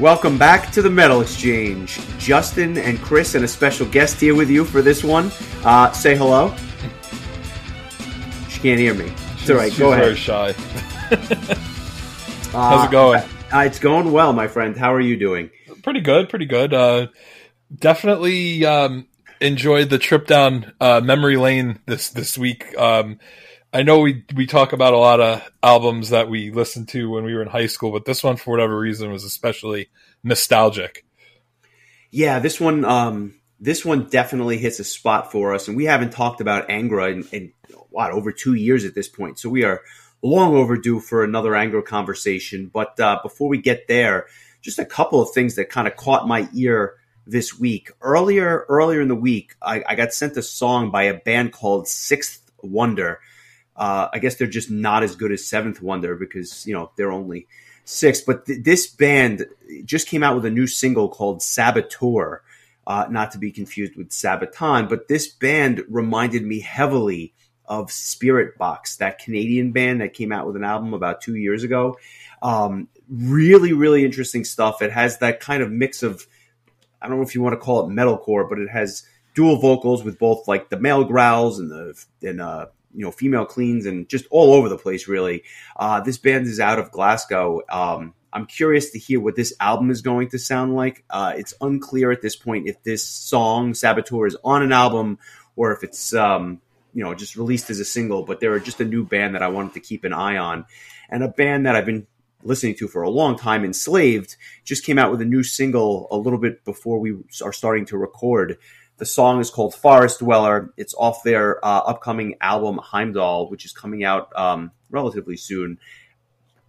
Welcome back to the Metal Exchange. Justin and Chris and a special guest here with you for this one. Say hello. She can't hear me. It's all right. Go ahead. She's very shy. How's it going? It's going well, my friend. How are you doing? Pretty good. Pretty good. Definitely enjoyed the trip down memory lane this week. I know we talk about a lot of albums that we listened to when we were in high school, but this one, for whatever reason, was especially nostalgic. Yeah, this one definitely hits a spot for us, and we haven't talked about Angra in over 2 years at this point, so we are long overdue for another Angra conversation. But before we get there, just a couple of things that kind of caught my ear this week. Earlier in the week, I got sent a song by a band called Sixth Wonder. I guess they're just not as good as Seventh Wonder because, you know, they're only six. But this band just came out with a new single called Saboteur, not to be confused with Sabaton. But this band reminded me heavily of Spirit Box, that Canadian band that came out with an album about 2 years ago. Really, really interesting stuff. It has that kind of mix of, I don't know if you want to call it metalcore, but it has dual vocals with both like the male growls and female cleans and just all over the place, really. This band is out of Glasgow. I'm curious to hear what this album is going to sound like. It's unclear at this point if this song, Saboteur, is on an album or if it's, just released as a single. But they're just a new band that I wanted to keep an eye on. And a band that I've been listening to for a long time, Enslaved, just came out with a new single a little bit before we are starting to record. The song is called Forest Dweller. It's off their upcoming album, Heimdall, which is coming out relatively soon.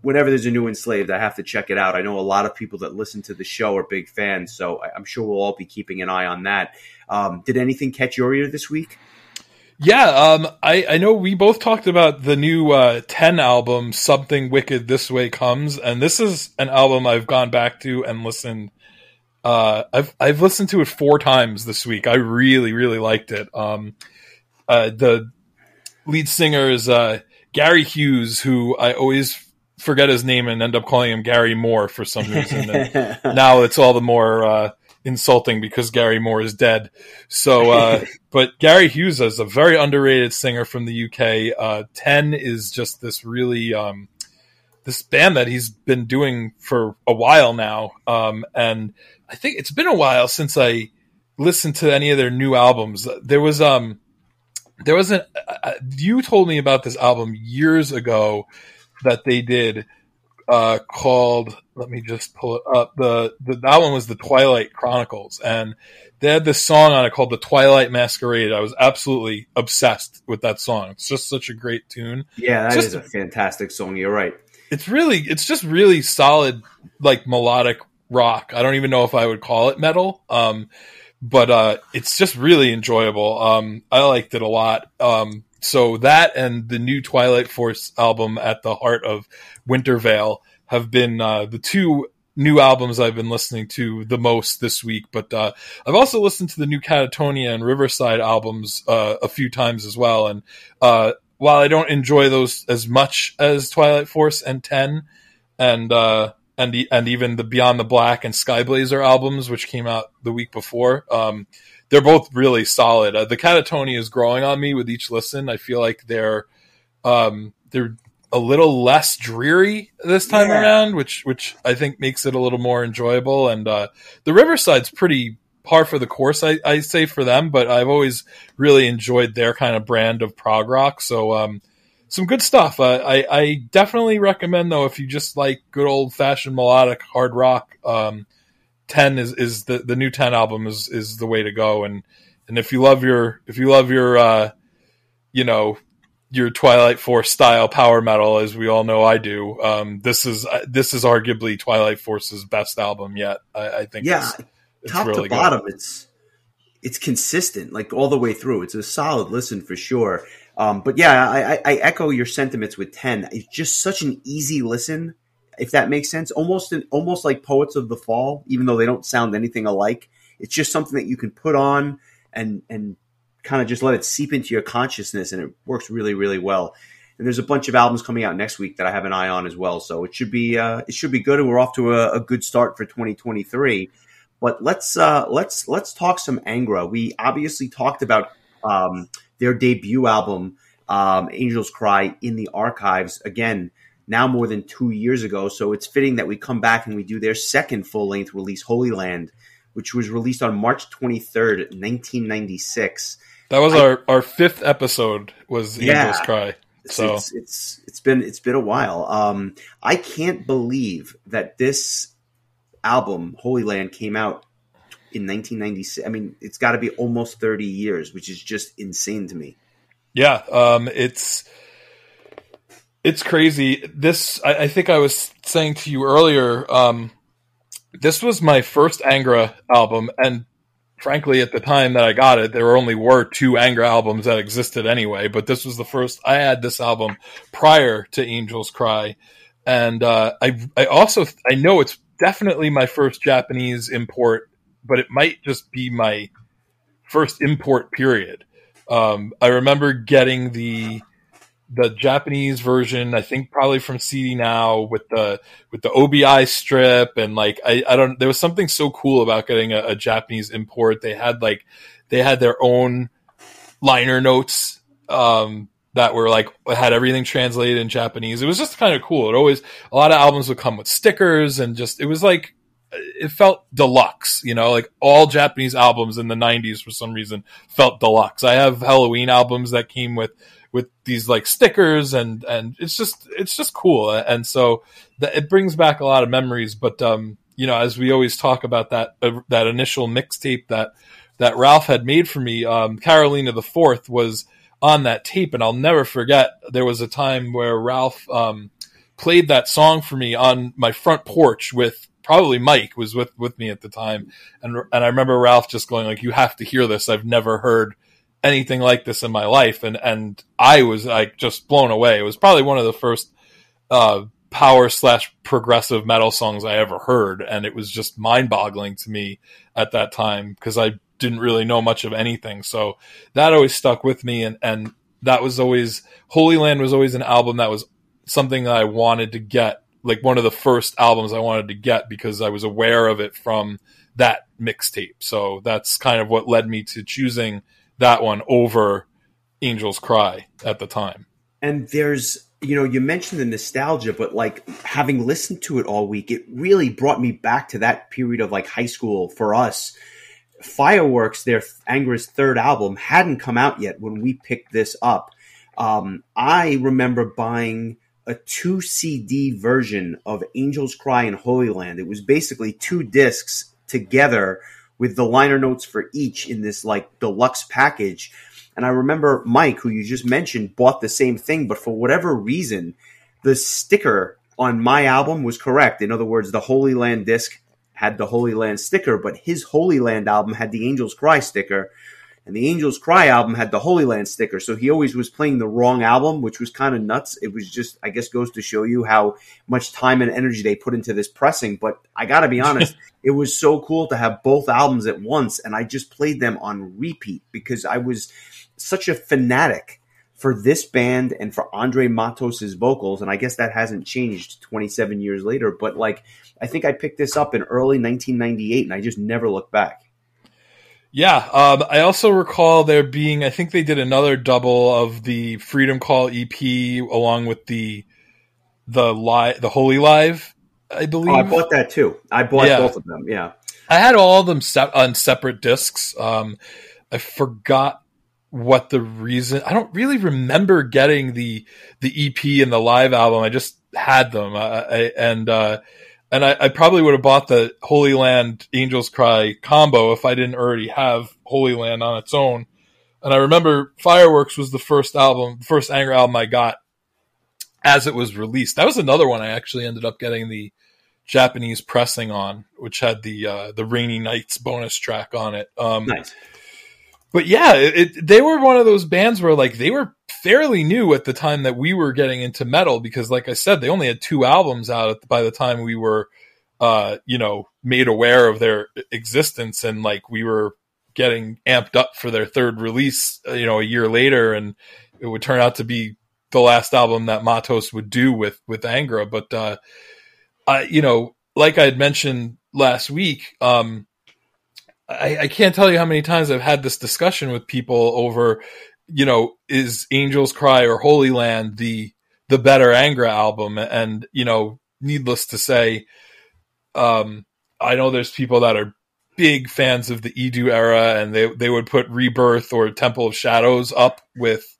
Whenever there's a new Enslaved, I have to check it out. I know a lot of people that listen to the show are big fans, so I'm sure we'll all be keeping an eye on that. Did anything catch your ear this week? Yeah, I know we both talked about the new Ten album, Something Wicked This Way Comes, and this is an album I've gone back to and listened I've listened to it 4 times this week. I really, really liked it. The lead singer is Gary Hughes, who I always forget his name and end up calling him Gary Moore for some reason. And now it's all the more insulting because Gary Moore is dead. So, but Gary Hughes is a very underrated singer from the UK. Ten is just this really this band that he's been doing for a while now, and I think it's been a while since I listened to any of their new albums. You told me about this album years ago that they did called, let me just pull it up. That one was the Twilight Chronicles, and they had this song on it called The Twilight Masquerade. I was absolutely obsessed with that song. It's just such a great tune. Yeah, that is a fantastic song. You're right. It's just really solid, like melodic rock. I don't even know if I would call it metal, but it's just really enjoyable. I liked it a lot. So that and the new Twilight Force album At the Heart of Wintervale have been the two new albums I've been listening to the most this week. But I've also listened to the new Catatonia and Riverside albums a few times as well. And while I don't enjoy those as much as Twilight Force and Ten, and even the Beyond the Black and Skyblazer albums, which came out the week before, they're both really solid. The Catatonia is growing on me with each listen. I feel like they're a little less dreary this time around, which I think makes it a little more enjoyable. And the Riverside's pretty par for the course, I say, for them, but I've always really enjoyed their kind of brand of prog rock. So some good stuff. I definitely recommend, though, if you just like good old-fashioned melodic hard rock, Ten is the new Ten album is the way to go. And if you love your your Twilight Force style power metal, as we all know I do, this is arguably Twilight Force's best album yet. I think. Yeah. It's top really to bottom, good. It's consistent, like all the way through. It's a solid listen for sure. But yeah, I echo your sentiments with Ten. It's just such an easy listen, if that makes sense. Almost like Poets of the Fall, even though they don't sound anything alike. It's just something that you can put on and kind of just let it seep into your consciousness, and it works really, really well. And there's a bunch of albums coming out next week that I have an eye on as well. So it should be good. We're off to a good start for 2023. But let's talk some Angra. We obviously talked about their debut album, Angels Cry, in the archives again now more than 2 years ago. So it's fitting that we come back and we do their second full-length release, Holy Land, which was released on March 23rd, 1996. That was our fifth episode was Angels Cry. So it's been a while. I can't believe that this album, Holy Land, came out in 1996. I mean, it's got to be almost 30 years, which is just insane to me. Yeah, it's crazy. This, I think I was saying to you earlier, this was my first Angra album, and frankly, at the time that I got it, there only were two Angra albums that existed anyway, but this was the first. I had this album prior to Angels Cry, and I know it's definitely my first Japanese import, but it might just be my first import period. I remember getting the Japanese version, I think probably from CD Now, with the OBI strip, and like there was something so cool about getting a Japanese import. They had their own liner notes that were like had everything translated in Japanese. It was just kind of cool. A lot of albums would come with stickers, and just it was like it felt deluxe, you know, like all Japanese albums in the 90s for some reason felt deluxe. I have Helloween albums that came with these like stickers, and it's just cool. And so it brings back a lot of memories. But, you know, as we always talk about that initial mixtape that Ralph had made for me, Carolina IV was on that tape. And I'll never forget. There was a time where Ralph, played that song for me on my front porch with probably Mike was with me at the time. And I remember Ralph just going like, you have to hear this. I've never heard anything like this in my life, and I was like just blown away. It was probably one of the first power / progressive metal songs I ever heard, and it was just mind-boggling to me at that time because I didn't really know much of anything. So that always stuck with me, and that was always Holy Land was always an album that was something that I wanted to get, like one of the first albums I wanted to get because I was aware of it from that mixtape. So that's kind of what led me to choosing that one over Angels Cry at the time. And there's, you know, you mentioned the nostalgia, but like having listened to it all week, it really brought me back to that period of like high school for us. Fireworks, their Angra's third album, hadn't come out yet when we picked this up. I remember buying a 2 CD version of Angels Cry and Holy Land. It was basically 2 discs together with the liner notes for each in this like deluxe package. And I remember Mike, who you just mentioned, bought the same thing, but for whatever reason, the sticker on my album was correct. In other words, the Holy Land disc had the Holy Land sticker, but his Holy Land album had the Angels Cry sticker, and the Angels Cry album had the Holy Land sticker. So he always was playing the wrong album, which was kind of nuts. It was just, I guess, goes to show you how much time and energy they put into this pressing. But I got to be honest, it was so cool to have both albums at once. And I just played them on repeat because I was such a fanatic for this band and for Andre Matos' vocals. And I guess that hasn't changed 27 years later. But like, I think I picked this up in early 1998 and I just never looked back. Yeah, I also recall there being, I think they did another double of the Freedom Call EP along with the Holy Live, I believe. Oh, I bought that too. I bought both of them, yeah. I had all of them on separate discs. I forgot what the reason. I don't really remember getting the EP and the live album. I just had them. And I probably would have bought the Holy Land Angels Cry combo if I didn't already have Holy Land on its own. And I remember Fireworks was the first Angra album I got as it was released. That was another one I actually ended up getting the Japanese pressing on, which had the Rainy Nights bonus track on it. Nice. But yeah, they were one of those bands where like they were fairly new at the time that we were getting into metal because, like I said, they only had 2 albums out by the time we were, you know, made aware of their existence, and like we were getting amped up for their third release, you know, a year later, and it would turn out to be the last album that Matos would do with Angra. But, I, you know, like I had mentioned last week, I can't tell you how many times I've had this discussion with people over, you know, is Angels Cry or Holy Land the better Angra album? And, you know, needless to say, I know there's people that are big fans of the Edu era, and they would put Rebirth or Temple of Shadows up with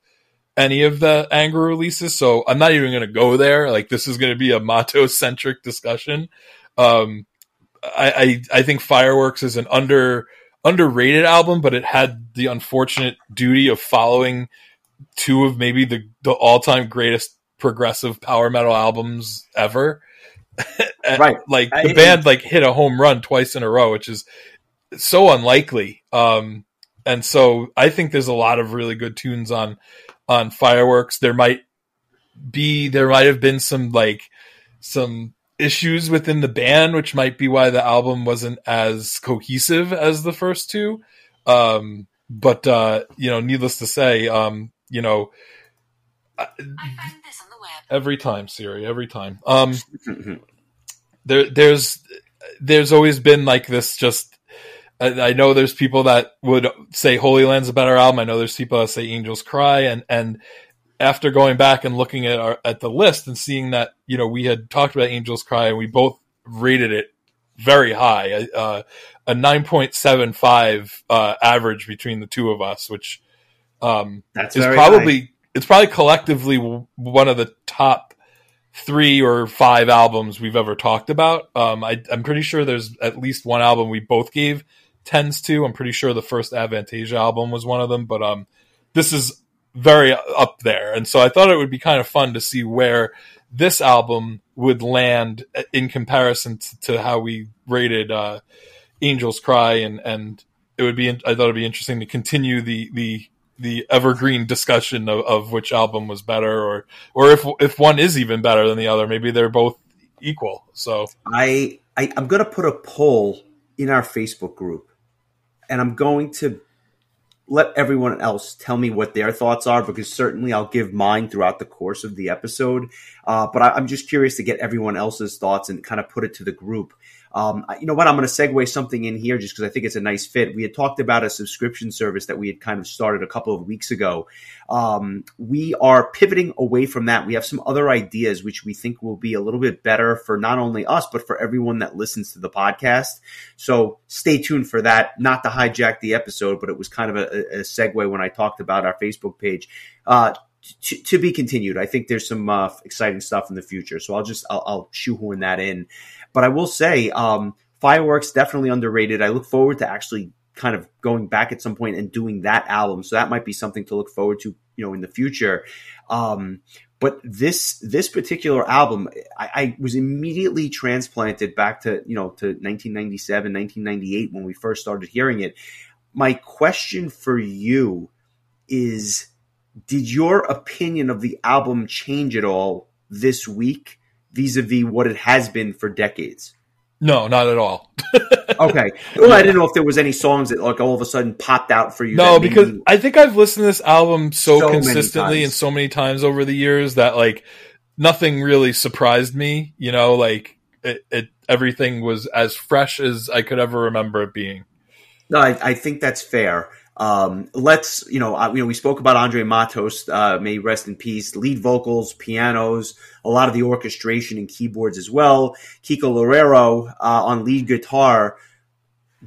any of the Angra releases. So I'm not even going to go there. Like, this is going to be a Mato-centric discussion. I think Fireworks is an underrated album, but it had the unfortunate duty of following two of maybe the all-time greatest progressive power metal albums ever. Right. Like, the band like hit a home run twice in a row, which is so unlikely. And so I think there's a lot of really good tunes on Fireworks. There might have been some issues within the band, which might be why the album wasn't as cohesive as the first two. But you know, needless to say, you know, I found this on the web. Every time, Siri, every time. There's always been like this, just, I know there's people that would say Holy Land's a better album. I know there's people that say Angels Cry, and after going back and looking at the list and seeing that, you know, we had talked about Angels Cry and we both rated it very high, a 9.75 average between the two of us, which that's is probably high. It's probably collectively one of the top 3 or 5 albums we've ever talked about. I'm pretty sure there's at least one album we both gave tens to. I'm pretty sure the first Avantasia album was one of them, but this is very up there. And so I thought it would be kind of fun to see where this album would land in comparison to how we rated Angels Cry, and it would be, I thought it'd be interesting to continue the evergreen discussion of which album was better, or if one is even better than the other. Maybe they're both equal. So I'm going to put a poll in our Facebook group, and I'm going to let everyone else tell me what their thoughts are, because certainly I'll give mine throughout the course of the episode. But I'm just curious to get everyone else's thoughts and kind of put it to the group. You know what? I'm going to segue something in here just because I think it's a nice fit. We had talked about a subscription service that we had kind of started a couple of weeks ago. We are pivoting away from that. We have some other ideas which we think will be a little bit better for not only us, but for everyone that listens to the podcast. So stay tuned for that. Not to hijack the episode, but it was kind of a segue when I talked about our Facebook page. To be continued. I think there's some exciting stuff in the future. So I'll shoehorn that in. But I will say, Fireworks definitely underrated. I look forward to actually kind of going back at some point and doing that album. So that might be something to look forward to, you know, in the future. But this particular album, I was immediately transplanted back to, you know, to 1997, 1998 when we first started hearing it. My question for you is, did your opinion of the album change at all this week vis-a-vis what it has been for decades? No, not at all. Okay. Well, yeah. I didn't know if there was any songs that like all of a sudden popped out for you. No, because I think I've listened to this album so consistently and so many times over the years that like nothing really surprised me. You know, like it everything was as fresh as I could ever remember it being. No, I think that's fair. Let's, we spoke about Andre Matos, may rest in peace, lead vocals, pianos, a lot of the orchestration and keyboards as well. Kiko Loureiro, on lead guitar,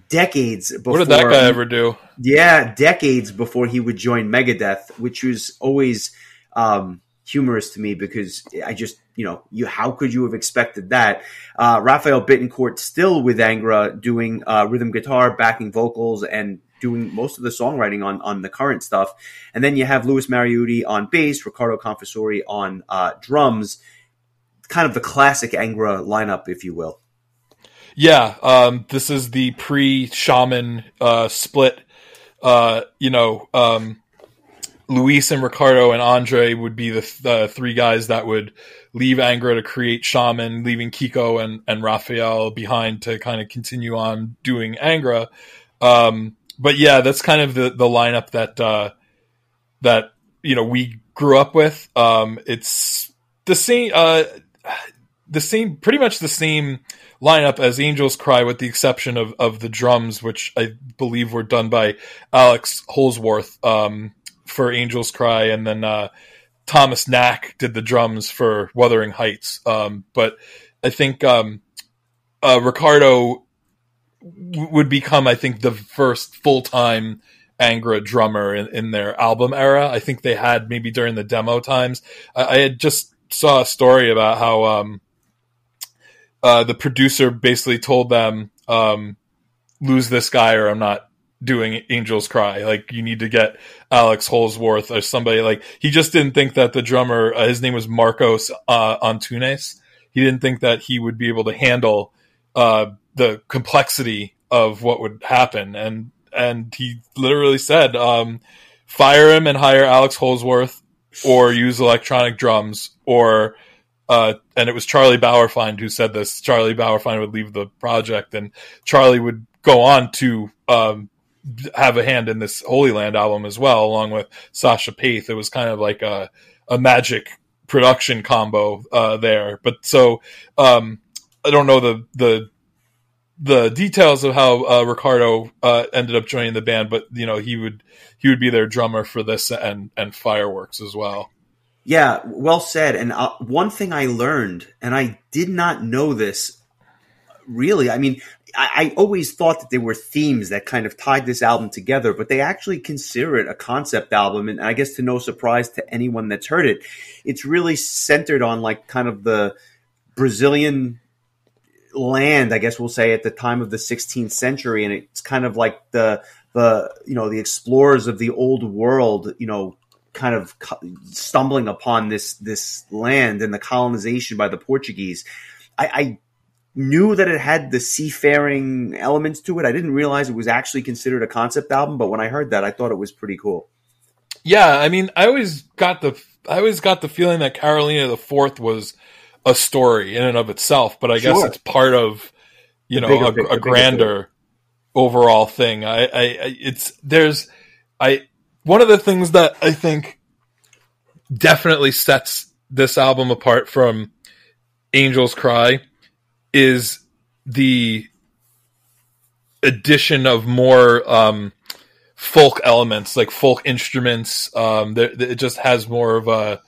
decades before. What did that guy ever do? Yeah. Decades before he would join Megadeth, which was always, humorous to me because I just, how could you have expected that? Rafael Bittencourt still with Angra doing, rhythm guitar, backing vocals, and doing most of the songwriting on the current stuff. And then you have Louis Mariotti on bass, Ricardo Confessori on drums, kind of the classic Angra lineup, if you will. Yeah, this is the pre-Shaman split. Luis and Ricardo and Andre would be the three guys that would leave Angra to create Shaman, leaving Kiko and Rafael behind to kind of continue on doing Angra. But yeah, that's kind of the lineup that we grew up with. It's the same, pretty much the same lineup as Angels Cry, with the exception of the drums, which I believe were done by Alex Holdsworth for Angels Cry, and then Thomas Knack did the drums for Wuthering Heights. But I think Ricardo would become, I think, the first full-time Angra drummer in their album era. I think they had maybe during the demo times. I had just saw a story about how the producer basically told them, lose this guy or I'm not doing Angels Cry. Like, you need to get Alex Holdsworth or somebody. Like, he just didn't think that the drummer, his name was Marcos Antunes. He didn't think that he would be able to handle the complexity of what would happen. And he literally said, fire him and hire Alex Holdsworth or use electronic drums, or and it was Charlie Bauerfeind who said this. Charlie Bauerfeind would leave the project, and Charlie would go on to have a hand in this Holy Land album as well, along with Sasha Paith. It was kind of like a magic production combo there. But so I don't know the details of how Ricardo ended up joining the band, but you know, he would be their drummer for this and Fireworks as well. Yeah, well said. And one thing I learned, and I did not know this really. I mean, I always thought that there were themes that kind of tied this album together, but they actually consider it a concept album. And I guess, to no surprise to anyone that's heard it, it's really centered on like kind of the Brazilian land, I guess we'll say, at the time of the 16th century. And it's kind of like the you know, the explorers of the old world, you know, kind of stumbling upon this land and the colonization by the Portuguese. I knew that it had the seafaring elements to it. I didn't realize it was actually considered a concept album, but when I heard that, I thought it was pretty cool. Yeah, I mean, I always got the feeling that Carolina IV was a story in and of itself, but I guess it's part of, you know, a grander overall thing. One of the things that I think definitely sets this album apart from Angels Cry is the addition of more folk elements, like folk instruments. It just has more of a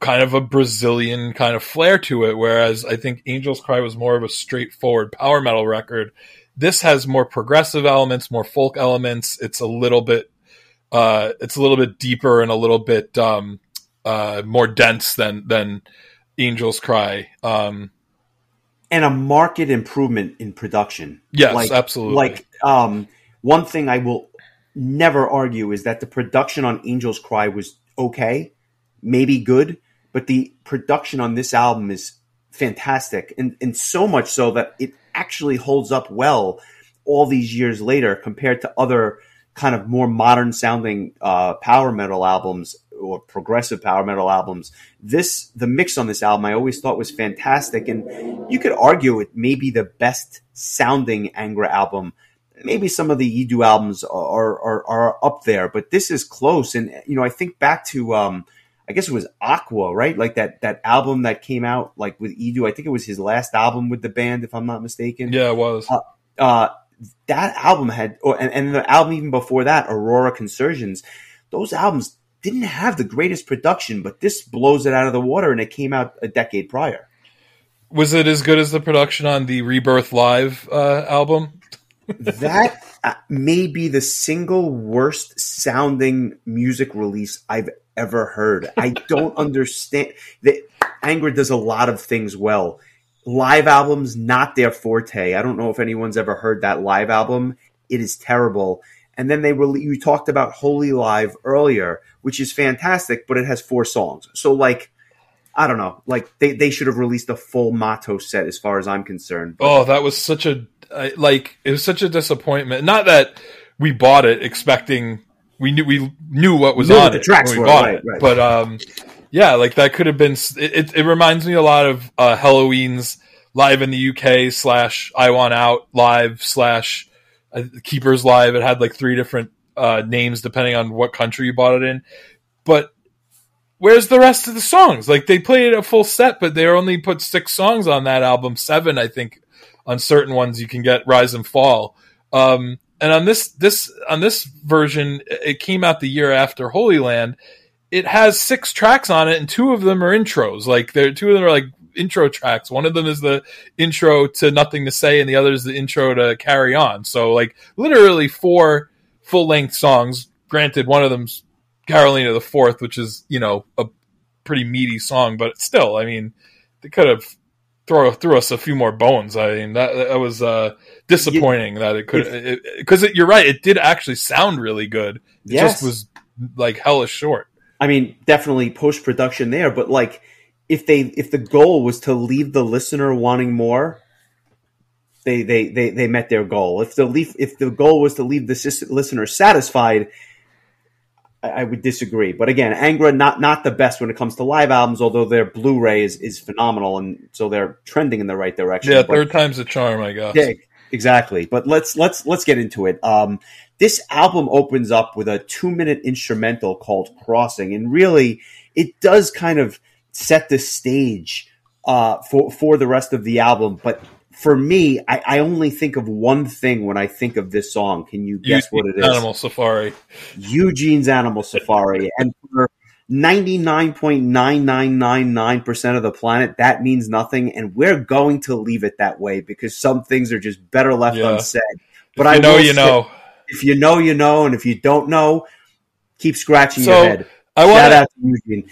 kind of a Brazilian kind of flair to it, whereas I think Angels Cry was more of a straightforward power metal record. This has more progressive elements, more folk elements. It's a little bit deeper and a little bit more dense than Angels Cry. And a marked improvement in production. Yes, absolutely. Like one thing I will never argue is that the production on Angels Cry was okay, maybe good, but the production on this album is fantastic, and so much so that it actually holds up well all these years later compared to other kind of more modern sounding power metal albums or progressive power metal albums. The mix on this album I always thought was fantastic, and you could argue it may be the best sounding Angra album. Maybe some of the Edu albums are up there, but this is close. And you know, I think back to I guess it was Aqua, right? Like that album that came out like with Edu. I think it was his last album with the band, if I'm not mistaken. Yeah, it was. That album and the album even before that, Aurora Consurgence, those albums didn't have the greatest production, but this blows it out of the water, and it came out a decade prior. Was it as good as the production on the Rebirth Live album? That may be the single worst sounding music release I've ever heard. I don't understand that. Angra does a lot of things well. Live albums, not their forte. I don't know if anyone's ever heard that live album. It is terrible. And then you talked about Holy Live earlier, which is fantastic, but it has 4 songs. So like, I don't know, like they should have released a full Mato set as far as I'm concerned. But that was such it was such a disappointment. Not that we bought it expecting, we knew what was on it when we bought it, but yeah, like that could have been. It reminds me a lot of Helloween's Live in the UK / I Want Out Live / Keepers Live. It had like 3 different names depending on what country you bought it in. But Where's the rest of the songs? Like, they played a full set, but they only put 6 songs on that album, 7, I think, on certain ones you can get Rise and Fall. And on this version, it came out the year after Holy Land. It has 6 tracks on it, and 2 of them are intros. Like, two of them are like intro tracks. One of them is the intro to Nothing to Say, and the other is the intro to Carry On. So, like, literally 4 full length songs. Granted, one of them's Carolina IV, which is, you know, a pretty meaty song, but still, I mean, they could have threw us a few more bones. I mean, that was disappointing that it could, because you're right, it did actually sound really good. It just was like hellish short. I mean, definitely post production there, but like if the goal was to leave the listener wanting more, they met their goal. If the goal was to leave the listener satisfied, I would disagree. But again, Angra, not the best when it comes to live albums, although their Blu-ray is phenomenal, and so they're trending in the right direction. Yeah, but third time's a charm, I guess. Yeah, exactly. But let's get into it. This album opens up with a 2-minute instrumental called Crossing, and really it does kind of set the stage for the rest of the album. But for me, I only think of one thing when I think of this song. Can you guess what it is? Animal Safari. Eugene's Animal Safari. And for 99.9999% of the planet, that means nothing. And we're going to leave it that way because some things are just better left unsaid. But if you know, you know. If you know, you know. And if you don't know, keep scratching your head. Shout out to Eugene.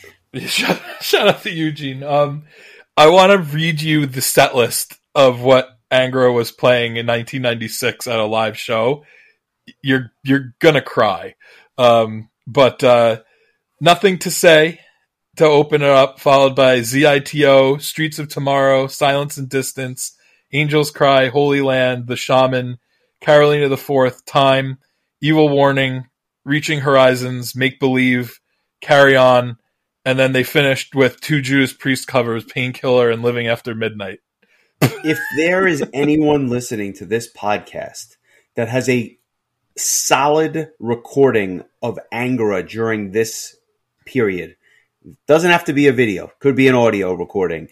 Shout out to Eugene. I want to read you the set list of what Angra was playing in 1996 at a live show. You're gonna cry. But Nothing to Say to open it up, followed by Zito, Streets of Tomorrow, Silence and Distance, Angels Cry, Holy Land, The Shaman, Carolina IV, Time, Evil Warning, Reaching Horizons, Make Believe, Carry On, and then they finished with 2 Judas Priest covers, Painkiller and Living After Midnight. If there is anyone listening to this podcast that has a solid recording of Angra during this period, doesn't have to be a video, could be an audio recording,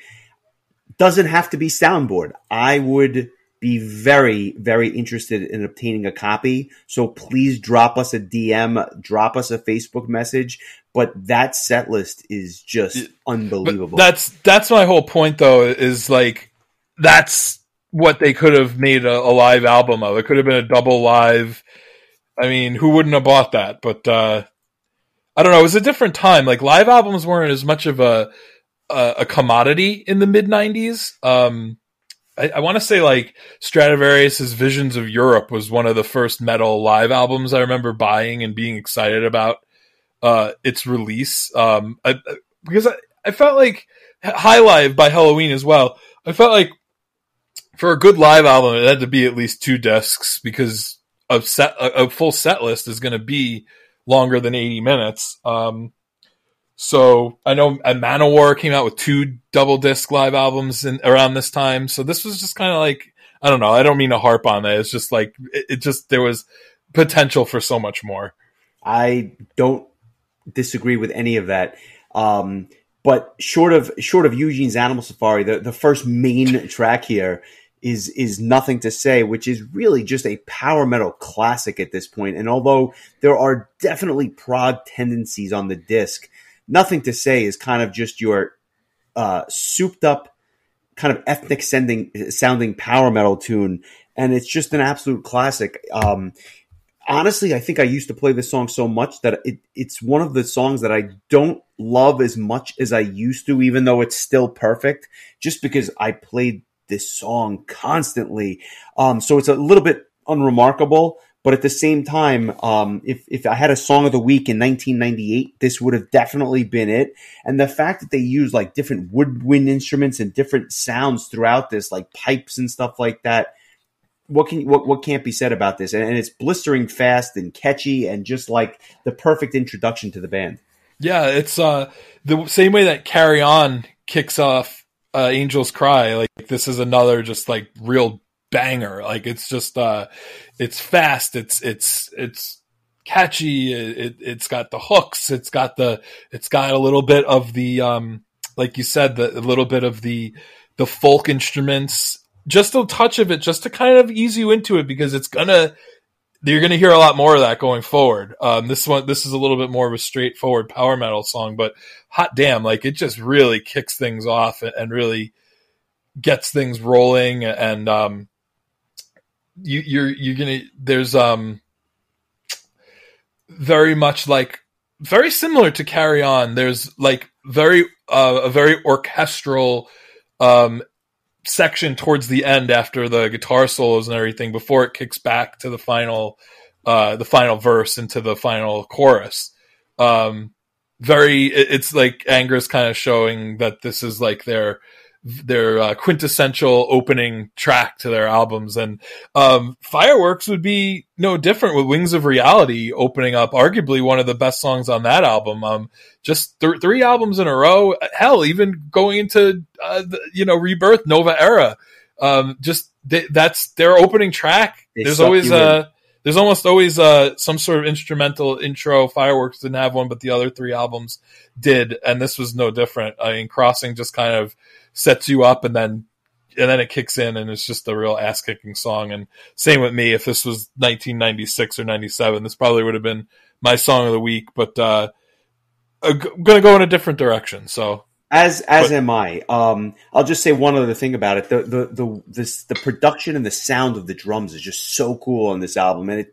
doesn't have to be soundboard, I would be very, very interested in obtaining a copy. So please drop us a DM, drop us a Facebook message. But that set list is just unbelievable. That's my whole point, though, is like, that's what they could have made a live album of. It could have been a double live. I mean, who wouldn't have bought that? But I don't know. It was a different time. Like, live albums weren't as much of a commodity in the mid-'90s. I want to say, like, Stradivarius's Visions of Europe was one of the first metal live albums I remember buying and being excited about its release. Because I felt like High Live by Helloween as well. I felt like for a good live album, it had to be at least 2 discs because a full set list is going to be longer than 80 minutes. So I know Manowar came out with 2 double disc live albums around this time. So this was just kind of like, I don't know. I don't mean to harp on that. It's just like, there was potential for so much more. I don't disagree with any of that. But short of Eugene's Animal Safari, the first main track here is Nothing to Say, which is really just a power metal classic at this point. And although there are definitely prog tendencies on the disc, Nothing to Say is kind of just your souped up, kind of ethnic sounding power metal tune. And it's just an absolute classic. Honestly, I think I used to play this song so much that it's one of the songs that I don't love as much as I used to, even though it's still perfect, just because I played this song constantly. So it's a little bit unremarkable, but at the same time, if I had a song of the week in 1998, this would have definitely been it. And the fact that they use like different woodwind instruments and different sounds throughout this, like pipes and stuff like that, what can't be said about this? And it's blistering fast and catchy and just like the perfect introduction to the band. Yeah, it's the same way that Carry On kicks off Angels Cry. Like, this is another just like real banger. Like, it's just it's fast. It's catchy. It's got the hooks. It's got a little bit of the, like you said, a little bit of the folk instruments, just a touch of it, just to kind of ease you into it, because you're going to hear a lot more of that going forward. This is a little bit more of a straightforward power metal song, but hot damn, like, it just really kicks things off and really gets things rolling. And there's very much like, very similar to Carry On. There's like a very orchestral section towards the end after the guitar solos and everything, before it kicks back to the final verse into the final chorus. It's like Angra's kind of showing that this is like their quintessential opening track to their albums. And Fireworks would be no different, with Wings of Reality opening up arguably one of the best songs on that album. Just three albums in a row. Hell, even going into Rebirth, Nova Era. That's their opening track. There's almost always some sort of instrumental intro. Fireworks didn't have one, but the other three albums did, and this was no different. I mean, Crossing just kind of sets you up, and then it kicks in, and it's just a real ass-kicking song. And same with me. If this was 1996 or 97, this probably would have been my song of the week. But I'm going to go in a different direction. So am I. I'll just say one other thing about it: the production and the sound of the drums is just so cool on this album, and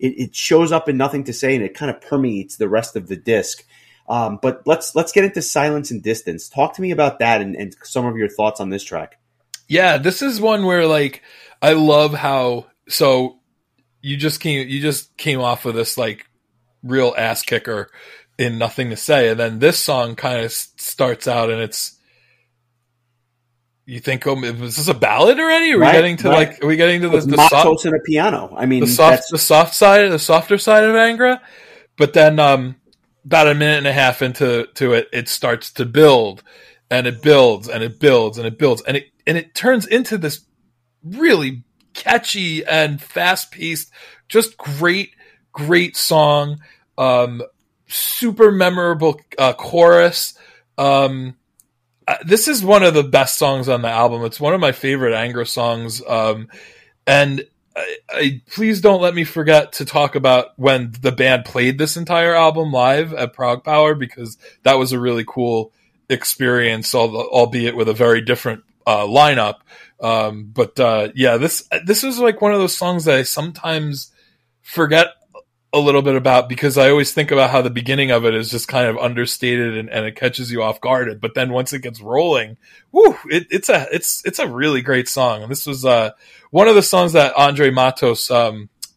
it shows up in Nothing to Say, and it kind of permeates the rest of the disc. But let's get into Silence and Distance. Talk to me about that and some of your thoughts on this track. Yeah, this is one where, like, I love how, so you just came off of this like real ass kicker in Nothing to Say, and then this song kind of starts out, and it's, you think, oh, is this a ballad already? Are we getting to the soft and a piano? I mean, the softer side of Angra, but then about a minute and a half into it, it starts to build, and it builds, and it builds, and it builds, and it turns into this really catchy and fast-paced, just great song, super memorable chorus. This is one of the best songs on the album. It's one of my favorite Angra songs, and I please don't let me forget to talk about when the band played this entire album live at Prague Power, because that was a really cool experience, albeit with a very different lineup. This is like one of those songs that I sometimes forget a little bit about, because I always think about how the beginning of it is just kind of understated and it catches you off guard. But then once it gets rolling, it's a really great song. And this was one of the songs that Andre Matos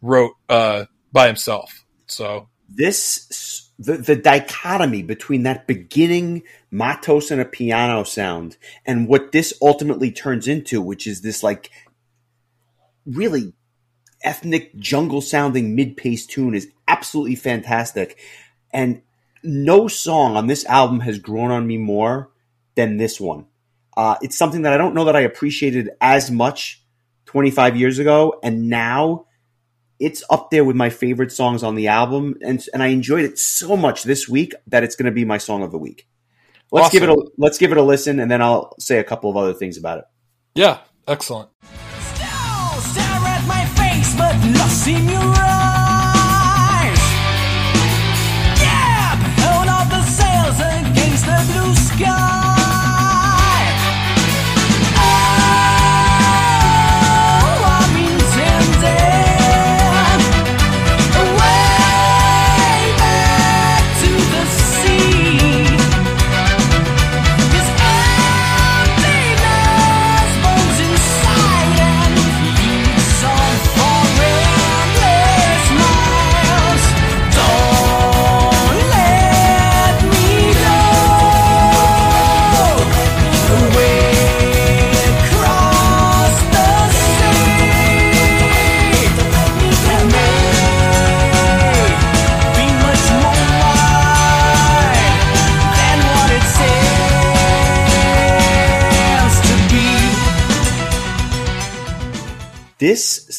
wrote by himself. So this, the dichotomy between that beginning Matos and a piano sound and what this ultimately turns into, which is this like really ethnic jungle sounding mid-paced tune, is absolutely fantastic. And no song on this album has grown on me more than this one. It's something that I don't know that I appreciated as much 25 years ago, and now it's up there with my favorite songs on the album, and I enjoyed it so much this week that it's going to be my song of the week. Let's give it a listen, and then I'll say a couple of other things about it. Yeah, excellent. But love's in your eyes. Yeah, hold up the sails against the blue sky. Oh, I'm intended way back to the sea. 'Cause emptiness bones inside, and you saw.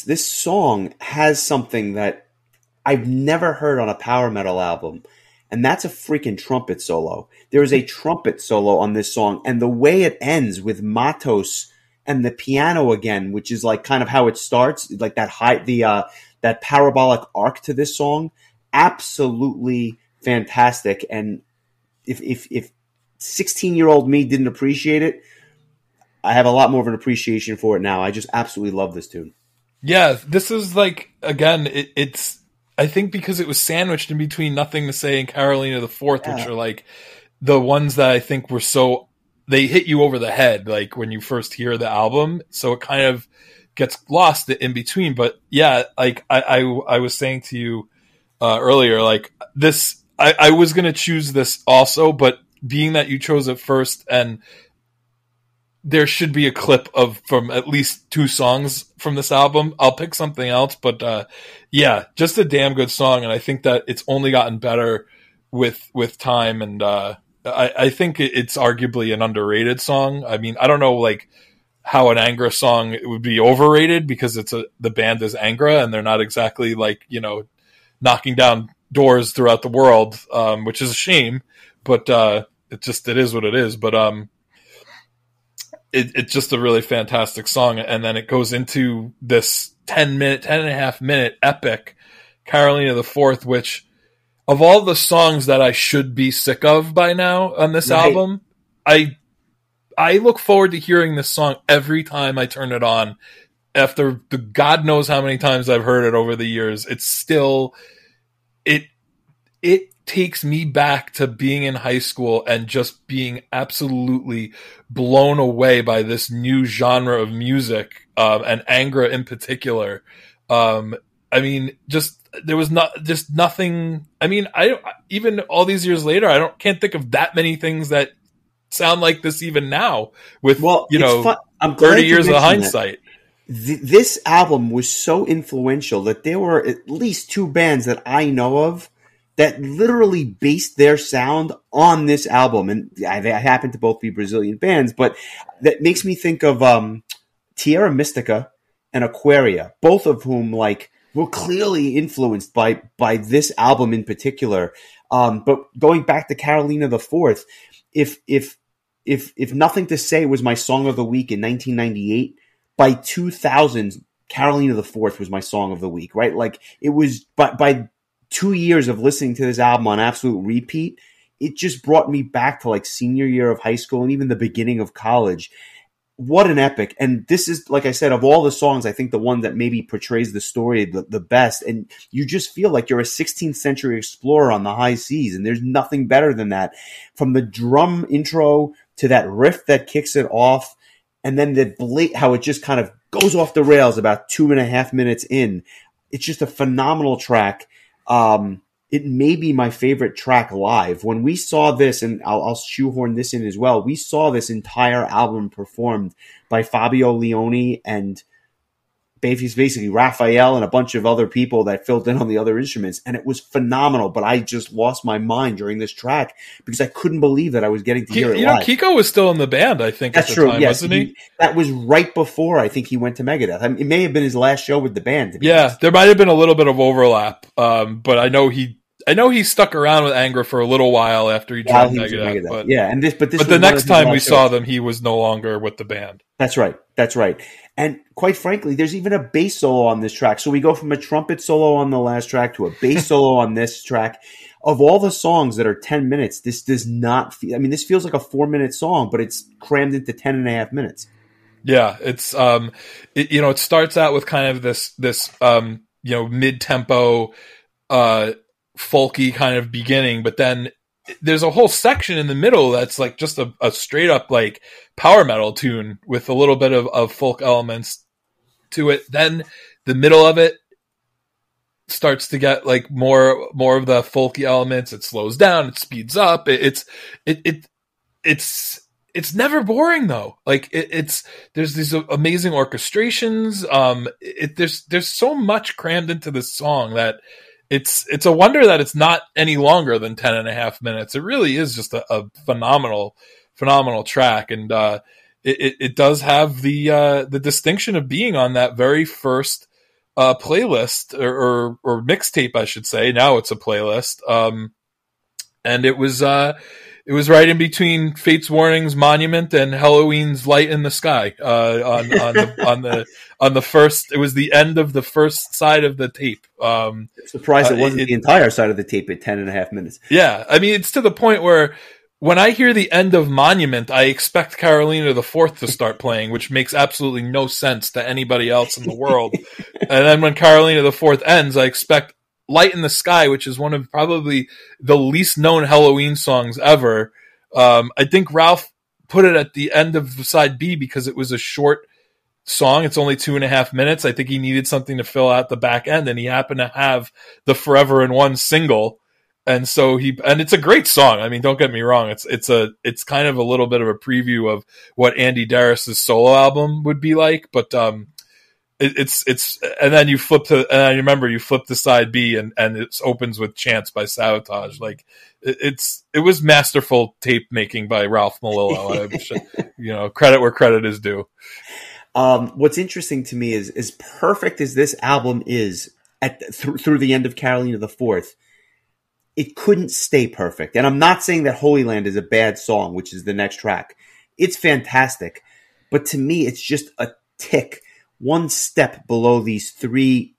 This song has something that I've never heard on a power metal album, and that's a freaking trumpet solo. There is a trumpet solo on this song, and the way it ends with Matos and the piano again, which is like kind of how it starts, like that high, that parabolic arc to this song, absolutely fantastic. And if 16-year-old me didn't appreciate it, I have a lot more of an appreciation for it now. I just absolutely love this tune. Yeah, this is like, again, it's I think because it was sandwiched in between Nothing to Say and Carolina IV, which are like the ones that I think were so, they hit you over the head like when you first hear the album. So it kind of gets lost in between. But yeah, like I was saying to you earlier, like this, I was going to choose this also, but being that you chose it first, and there should be a clip from at least two songs from this album, I'll pick something else. But yeah, just a damn good song, and I think that it's only gotten better with time. And I think it's arguably an underrated song. I mean, I don't know like how an Angra song would be overrated, because it's the band is Angra, and they're not exactly like, you know, knocking down doors throughout the world, which is a shame. But it is what it is. But it's just a really fantastic song. And then it goes into this 10 and a half minute epic Carolina IV, which of all the songs that I should be sick of by now on this album, I look forward to hearing this song every time I turn it on. After the God knows how many times I've heard it over the years, it's still, it takes me back to being in high school and just being absolutely blown away by this new genre of music, and Angra in particular. I mean, there was nothing. I mean, even all these years later, can't think of that many things that sound like this even now, with 30 years of hindsight. This album was so influential that there were at least two bands that I know of that literally based their sound on this album. And they happen to both be Brazilian bands, but that makes me think of Tierra Mystica and Aquaria, both of whom like were clearly influenced by this album in particular. But going back to Carolina IV, if Nothing to Say was my song of the week in 1998, by 2000, Carolina IV was my song of the week, right? Like it was by 2 years of listening to this album on absolute repeat, it just brought me back to like senior year of high school and even the beginning of college. What an epic. And this is, like I said, of all the songs, I think the one that maybe portrays the story the best. And you just feel like you're a 16th century explorer on the high seas. And there's nothing better than that. From the drum intro to that riff that kicks it off, and then how it just kind of goes off the rails about 2.5 minutes in. It's just a phenomenal track. It may be my favorite track live. When we saw this, and I'll shoehorn this in as well, we saw this entire album performed by Fabio Leone and basically Rafael and a bunch of other people that filled in on the other instruments, and it was phenomenal. But I just lost my mind during this track because I couldn't believe that I was getting to hear it live. Kiko was still in the band, I think, at the time, wasn't he? That was right before I think he went to Megadeth. I mean, it may have been his last show with the band. There might have been a little bit of overlap, but I know he stuck around with Angra for a little while after he joined Megadeth. But the next time we saw them, he was no longer with the band. That's right. And quite frankly, there's even a bass solo on this track. So we go from a trumpet solo on the last track to a bass solo on this track. Of all the songs that are 10 minutes, this does not feel, I mean, this feels like a 4-minute song, but it's crammed into 10 and a half minutes. Yeah. It's, it starts out with kind of this mid-tempo, folky kind of beginning, but then there's a whole section in the middle that's like just a straight up like power metal tune with a little bit of folk elements to it. Then the middle of it starts to get like more of the folky elements. It slows down, it speeds up. It's never boring though. Like there's these amazing orchestrations. There's so much crammed into this song that it's a wonder that it's not any longer than 10 and a half minutes. It really is just a phenomenal track. And it does have the distinction of being on that very first playlist or mixtape, I should say. Now it's a playlist. And it was right in between Fate's Warning's Monument and Helloween's Light in the Sky. On the first, it was the end of the first side of the tape. Surprised it wasn't the entire side of the tape at 10.5 minutes. Yeah, I mean, it's to the point where when I hear the end of Monument, I expect Carolina IV to start playing, which makes absolutely no sense to anybody else in the world. And then when Carolina IV ends, I expect Light in the Sky, which is one of probably the least known Helloween songs ever. I think Ralph put it at the end of side B because it was a short song. It's only 2.5 minutes. I think he needed something to fill out the back end, and he happened to have the Forever in One single. And so and it's a great song. I mean, don't get me wrong. It's kind of a little bit of a preview of what Andy Darris's solo album would be like, but, and then you flip to side B and it opens with Chance by Sabotage. Like it was masterful tape making by Ralph Malillo. Credit where credit is due. What's interesting to me is as perfect as this album is through the end of Carolina IV, it couldn't stay perfect. And I'm not saying that Holy Land is a bad song, which is the next track. It's fantastic. But to me, it's just a tick, one step below these three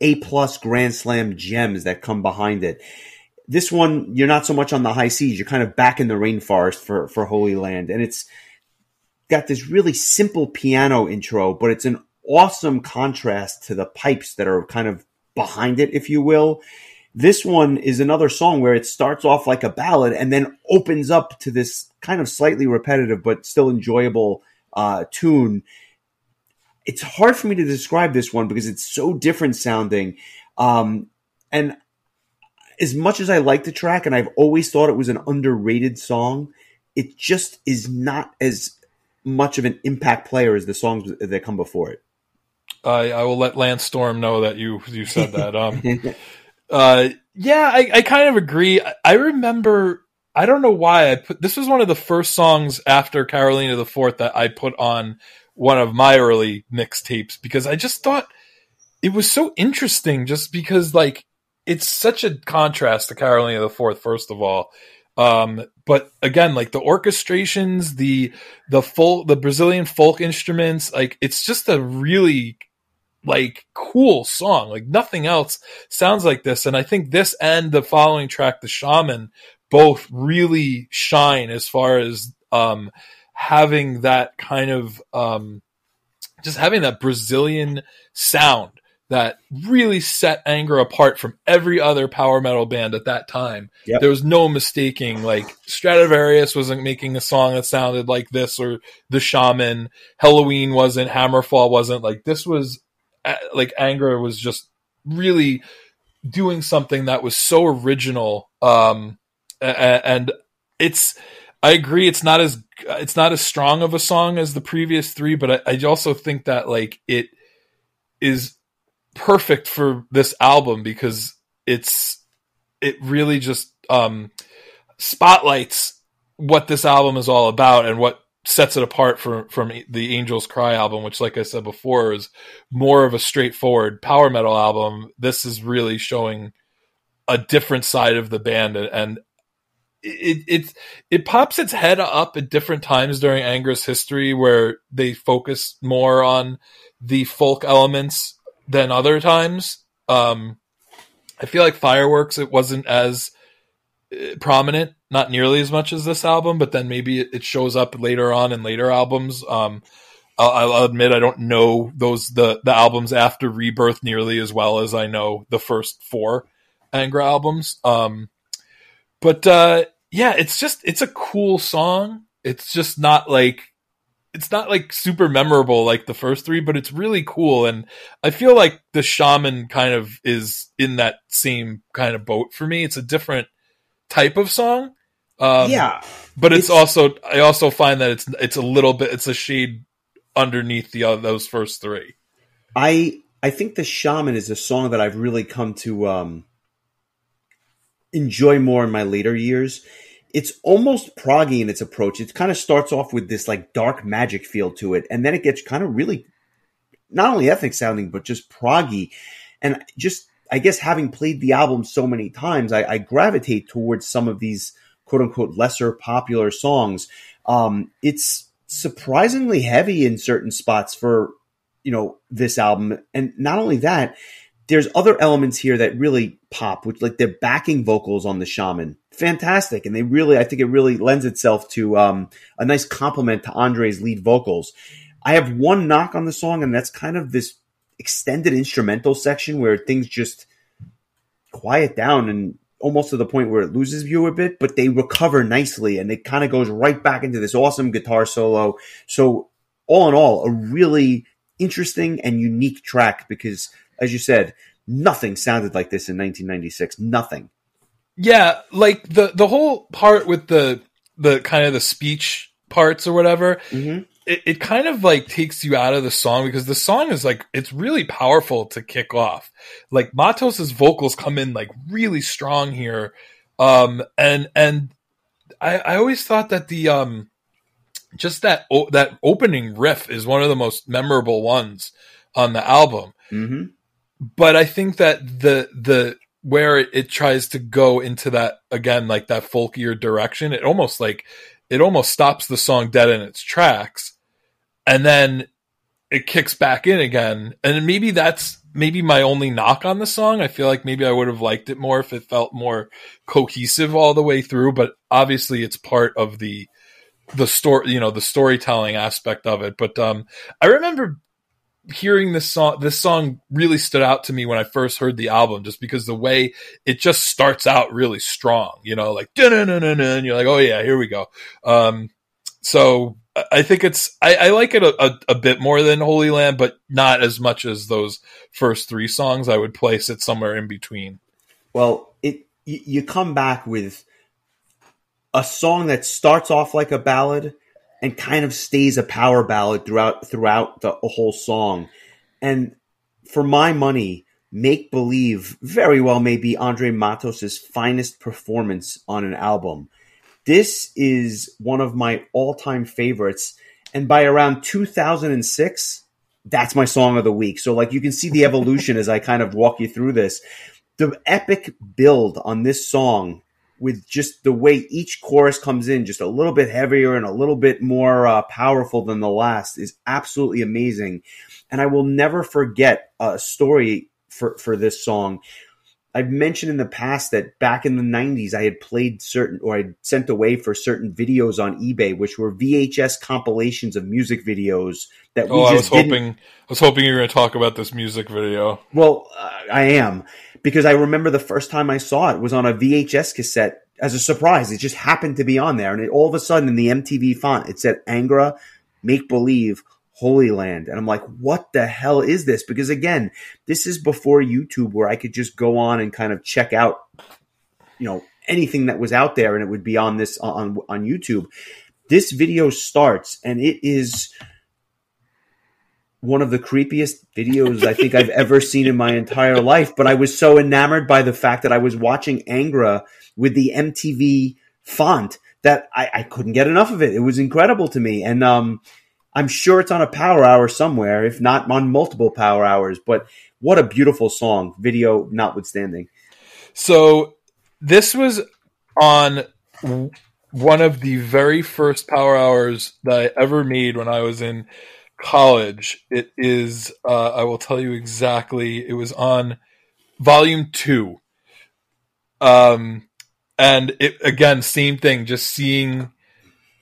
A-plus Grand Slam gems that come behind it. This one, you're not so much on the high seas. You're kind of back in the rainforest for Holy Land. And it's got this really simple piano intro, but it's an awesome contrast to the pipes that are kind of behind it, if you will. This one is another song where it starts off like a ballad and then opens up to this kind of slightly repetitive but still enjoyable tune. It's hard for me to describe this one because it's so different sounding. And as much as I like the track, and I've always thought it was an underrated song, it just is not as much of an impact player as the songs that come before it. I will let Lance Storm know that you said that. I kind of agree. I remember, I don't know why this was one of the first songs after Carolina IV that I put on one of my early mixtapes because I just thought it was so interesting just because like it's such a contrast to Carolina IV, first of all. But again, like the orchestrations, the Brazilian folk instruments, like it's just a really like cool song. Like nothing else sounds like this. And I think this and the following track, The Shaman, both really shine as far as, having that kind of just having that Brazilian sound that really set Angra apart from every other power metal band at that time. Yep. There was no mistaking, like Stradivarius wasn't making a song that sounded like this, or The Shaman, Helloween wasn't, Hammerfall wasn't. Like this was like Angra was just really doing something that was so original. And I agree. It's not as strong of a song as the previous three, but I also think that like it is perfect for this album because it really just spotlights what this album is all about and what sets it apart from the Angels Cry album, which, like I said before, is more of a straightforward power metal album. This is really showing a different side of the band and It pops its head up at different times during Angra's history where they focus more on the folk elements than other times. I feel like Fireworks, it wasn't as prominent, not nearly as much as this album, but then maybe it shows up later on in later albums. I'll admit I don't know the albums after Rebirth nearly as well as I know the first four Angra albums. But it's a cool song. It's not like super memorable like the first three, but it's really cool. And I feel like The Shaman kind of is in that same kind of boat for me. It's a different type of song. But I also find that it's a shade underneath those first three. I think The Shaman is a song that I've really come to, enjoy more in my later years. It's almost proggy in its approach. It kind of starts off with this like dark magic feel to it, and then it gets kind of really not only ethnic sounding, but just proggy. And just, I guess, having played the album so many times, I gravitate towards some of these quote unquote lesser popular songs. It's surprisingly heavy in certain spots for, you know, this album. And not only that, there's other elements here that really pop, which, like, their backing vocals on The Shaman. Fantastic. And they really, I think it really lends itself to a nice compliment to Andre's lead vocals. I have one knock on the song, and that's kind of this extended instrumental section where things just quiet down and almost to the point where it loses you a bit, but they recover nicely, and it kind of goes right back into this awesome guitar solo. So all in all, a really interesting and unique track because, as you said, nothing sounded like this in 1996. Nothing. Yeah, like the whole part with the kind of the speech parts or whatever, mm-hmm. it kind of like takes you out of the song because the song is like, it's really powerful to kick off. Like Matos's vocals come in like really strong here. And I always thought that the, just that opening riff is one of the most memorable ones on the album. Mm-hmm. But I think that the where it tries to go into that, again, like that folkier direction, it almost stops the song dead in its tracks, and then it kicks back in again. And maybe that's my only knock on the song. I feel like maybe I would have liked it more if it felt more cohesive all the way through, but obviously it's part of the story, you know, the storytelling aspect of it. But I remember hearing this song really stood out to me when I first heard the album, just because the way it just starts out really strong, you know, like, and you're like, oh yeah, here we go. So I think I like it a bit more than Holy Land, but not as much as those first three songs. I would place it somewhere in between. Well, you come back with a song that starts off like a ballad and kind of stays a power ballad throughout the whole song. And for my money, Make Believe very well may be Andre Matos's finest performance on an album. This is one of my all-time favorites. And by around 2006, that's my song of the week. So, like, you can see the evolution as I kind of walk you through this. The epic build on this song, with just the way each chorus comes in just a little bit heavier and a little bit more powerful than the last, is absolutely amazing. And I will never forget a story for this song. I've mentioned in the past that back in the 90s, I had played I'd sent away for certain videos on eBay, which were VHS compilations of music videos that I was hoping you were going to talk about this music video. Well, I am. Because I remember the first time I saw it was on a VHS cassette as a surprise. It just happened to be on there. And it, all of a sudden, in the MTV font, it said Angra, Make Believe, Holy Land. And I'm like, what the hell is this? Because, again, this is before YouTube, where I could just go on and kind of check out, you know, anything that was out there, and it would be on this on YouTube. This video starts, and it is one of the creepiest videos I think I've ever seen in my entire life. But I was so enamored by the fact that I was watching Angra with the MTV font that I couldn't get enough of it. It was incredible to me. And I'm sure it's on a power hour somewhere, if not on multiple power hours. But what a beautiful song, video notwithstanding. So this was on one of the very first power hours that I ever made when I was in college. It is, I will tell you exactly, it was on volume 2. And it, again, same thing, just seeing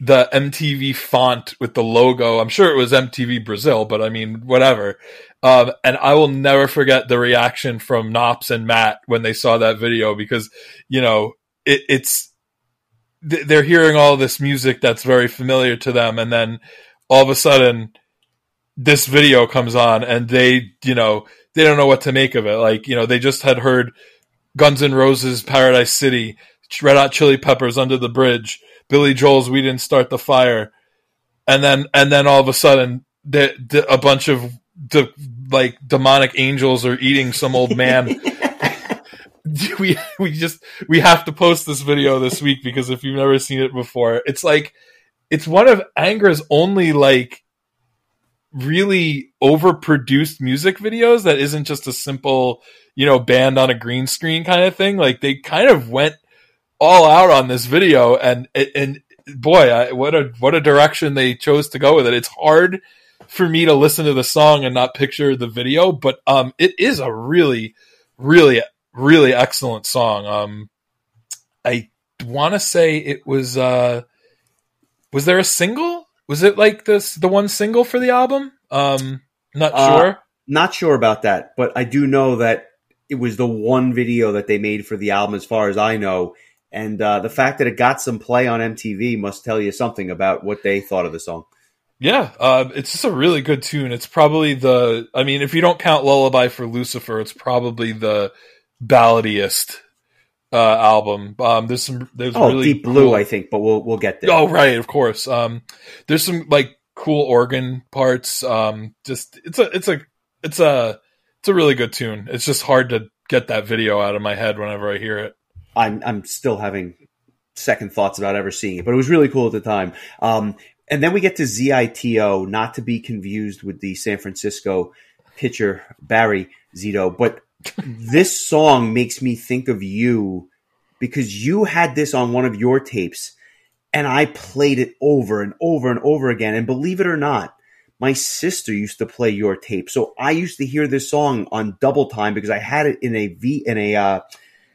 the MTV font with the logo. I'm sure it was MTV Brazil, but I mean, whatever. And I will never forget the reaction from Nops and Matt when they saw that video, because, you know, they're hearing all this music that's very familiar to them. And then all of a sudden, this video comes on, and they, you know, they don't know what to make of it. Like, you know, they just had heard Guns N' Roses' Paradise City, Red Hot Chili Peppers' Under the Bridge, Billy Joel's We Didn't Start the Fire. And then all of a sudden, a bunch of like demonic angels are eating some old man. we have to post this video this week, because if you've never seen it before, it's like, it's one of Angra's only, like, really overproduced music videos that isn't just a simple, you know, band on a green screen kind of thing. Like, they kind of went all out on this video, and boy, what a direction they chose to go with it. It's hard for me to listen to the song and not picture the video, but it is a really, really, really excellent song. I want to say it was there a single? Was it like the one single for the album? Not sure about that, but I do know that it was the one video that they made for the album, as far as I know. And the fact that it got some play on MTV must tell you something about what they thought of the song. Yeah, it's just a really good tune. It's probably if you don't count Lullaby for Lucifer, it's probably the balladiest album. There's Deep Blue, cool, I think, but we'll get there. Oh, right, of course. There's some like cool organ parts. It's a really good tune. It's just hard to get that video out of my head whenever I hear it. I'm still having second thoughts about ever seeing it, but it was really cool at the time. And then we get to Zito, not to be confused with the San Francisco pitcher Barry Zito. But this song makes me think of you, because you had this on one of your tapes, and I played it over and over and over again. And believe it or not, my sister used to play your tape, so I used to hear this song on double time because I had it in a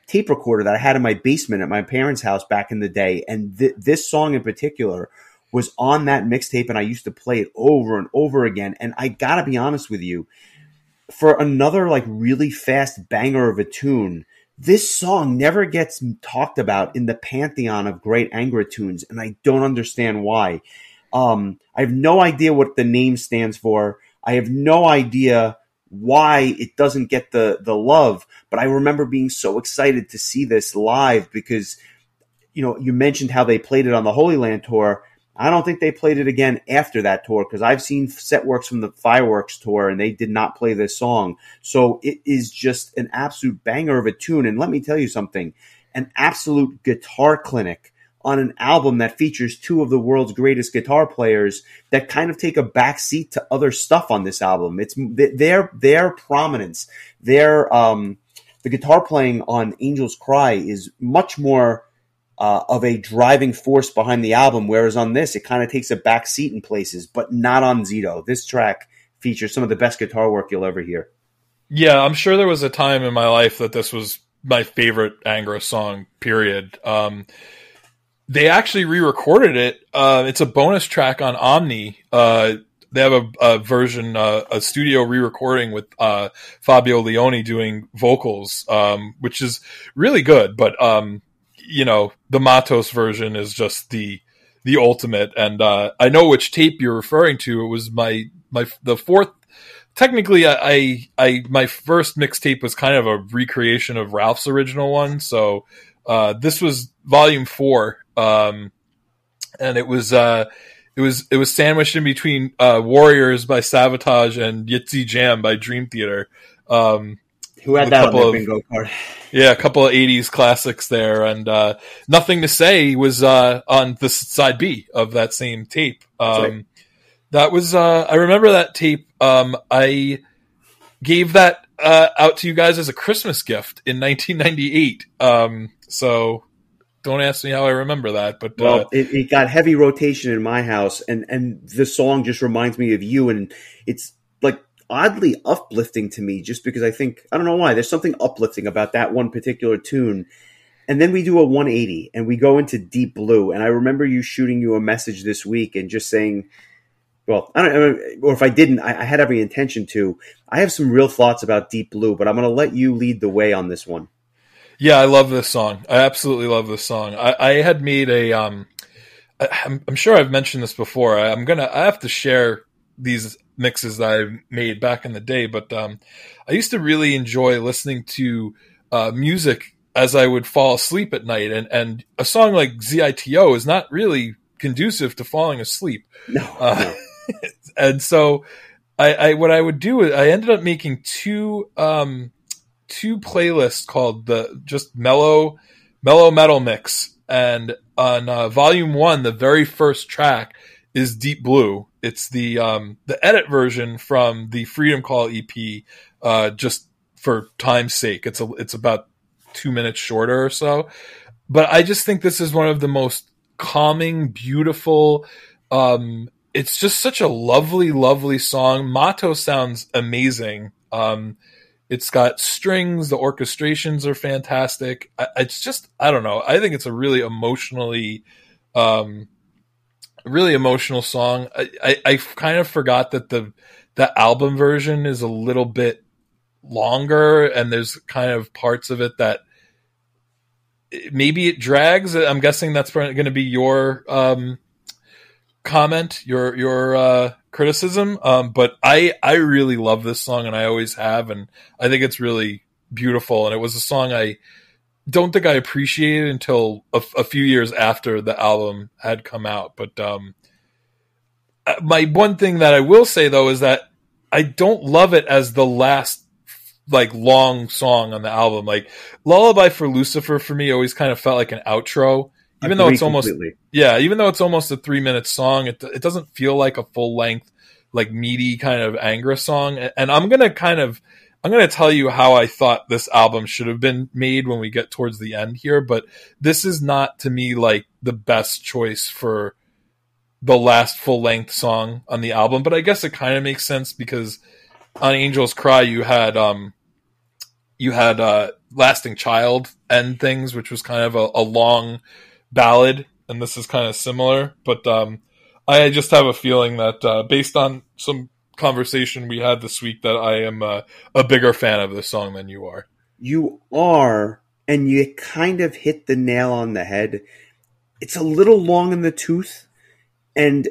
tape recorder that I had in my basement at my parents' house back in the day. And this song in particular was on that mixtape, and I used to play it over and over again. And I gotta be honest with you, for another like really fast banger of a tune, this song never gets talked about in the pantheon of great Angra tunes, and I don't understand why. I have no idea what the name stands for. I have no idea why it doesn't get the love, but I remember being so excited to see this live because, you know, you mentioned how they played it on the Holy Land tour. I don't think they played it again after that tour, because I've seen set works from the Fireworks tour and they did not play this song. So it is just an absolute banger of a tune. And let me tell you something, an absolute guitar clinic on an album that features two of the world's greatest guitar players that kind of take a backseat to other stuff on this album. It's their prominence, the guitar playing on Angels Cry is much more of a driving force behind the album, whereas on this, it kind of takes a back seat in places, but not on Zito. This track features some of the best guitar work you'll ever hear. Yeah, I'm sure there was a time in my life that this was my favorite Angra song, period. They actually re-recorded it. It's a bonus track on Omni. They have a version, a studio re-recording with Fabio Leoni doing vocals, which is really good, but you know, the Matos version is just the ultimate. And I know which tape you're referring to. It was the fourth. Technically, I my first mixtape was kind of a recreation of Ralph's original one. So this was volume 4, and it was sandwiched in between Warriors by Sabotage and Yitzy Jam by Dream Theater. Who had that on their bingo card? Yeah, a couple of 80s classics there. And Nothing to Say was on the side B of that same tape. Right. That was, I remember that tape. I gave that out to you guys as a Christmas gift in 1998. So don't ask me how I remember that. But well, it got heavy rotation in my house. And the song just reminds me of you. And it's like oddly uplifting to me, just because I think, I don't know why, there's something uplifting about that one particular tune. And then we do a 180 and we go into Deep Blue. And I remember shooting you a message this week and just saying, well, I don't know, or if I didn't, I had every intention to. I have some real thoughts about Deep Blue, but I'm going to let you lead the way on this one. Yeah, I love this song. I absolutely love this song. I had made I'm sure I've mentioned this before. I have to share these mixes that I made back in the day, but I used to really enjoy listening to music as I would fall asleep at night, and a song like Zito is not really conducive to falling asleep. No. And so I what I would do is I ended up making two playlists called the just mellow metal mix, and on volume 1, the very first track is Deep Blue. It's the edit version from the Freedom Call EP. Just for time's sake, it's about 2 minutes shorter or so. But I just think this is one of the most calming, beautiful. It's just such a lovely, lovely song. Mato sounds amazing. It's got strings. The orchestrations are fantastic. It's just, I don't know. I think it's a really emotional song. I kind of forgot that the album version is a little bit longer, and there's kind of parts of it that maybe it drags. I'm guessing that's going to be your comment, your criticism. But I really love this song, and I always have, and I think it's really beautiful. And it was a song I don't think I appreciated until a few years after the album had come out. But my one thing that I will say, though, is that I don't love it as the last long song on the album. Like Lullaby for Lucifer for me always kind of felt like an outro, even though it's almost completely. Yeah, even though it's almost a 3-minute song, it doesn't feel like a full length, like meaty kind of Angra song. And I'm going to tell you how I thought this album should have been made when we get towards the end here, but this is not, to me, like the best choice for the last full length song on the album. But I guess it kind of makes sense because on Angels Cry you had Lasting Child and things, which was kind of a long ballad, and this is kind of similar. But I just have a feeling that based on some conversation we had this week that I am a bigger fan of this song than you are. You are, and you kind of hit the nail on the head. It's a little long in the tooth, and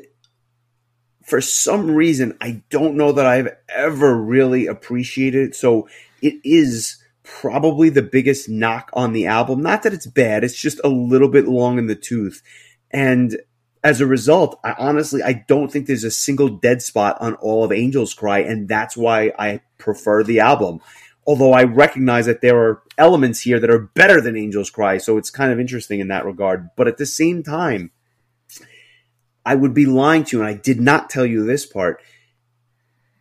for some reason, I don't know that I've ever really appreciated it. So it is probably the biggest knock on the album. Not that it's bad. It's just a little bit long in the tooth. And as a result, I don't think there's a single dead spot on all of Angels Cry, and that's why I prefer the album. Although I recognize that there are elements here that are better than Angels Cry, so it's kind of interesting in that regard. But at the same time, I would be lying to you, and I did not tell you this part.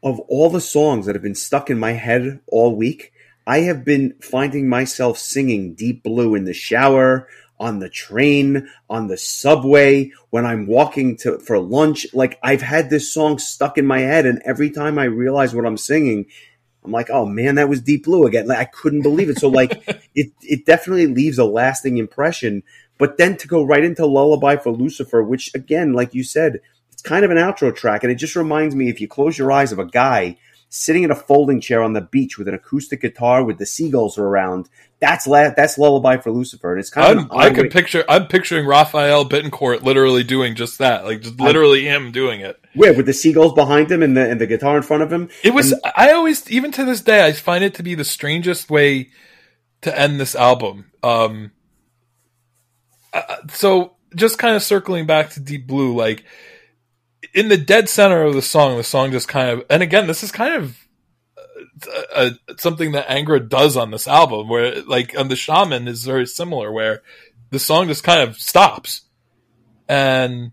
Of all the songs that have been stuck in my head all week, I have been finding myself singing Deep Blue in the shower, on the train, on the subway, when I'm walking for lunch. Like, I've had this song stuck in my head, and every time I realize what I'm singing, I'm like, oh man, that was Deep Blue again. Like, I couldn't believe it. So it definitely leaves a lasting impression. But then to go right into Lullaby for Lucifer, which again, like you said, it's kind of an outro track. And it just reminds me, if you close your eyes, of a guy sitting in a folding chair on the beach with an acoustic guitar with the seagulls around. That's Lullaby for Lucifer. And it's kind of I'm picturing Rafael Bittencourt literally doing just that. Like, just literally him doing it. Yeah, with the seagulls behind him and the guitar in front of him. It was, even to this day, I find it to be the strangest way to end this album. So just kind of circling back to Deep Blue, like in the dead center of the song just kind of, and again, this is kind of something that Angra does on this album, where like on The Shaman is very similar, where the song just kind of stops and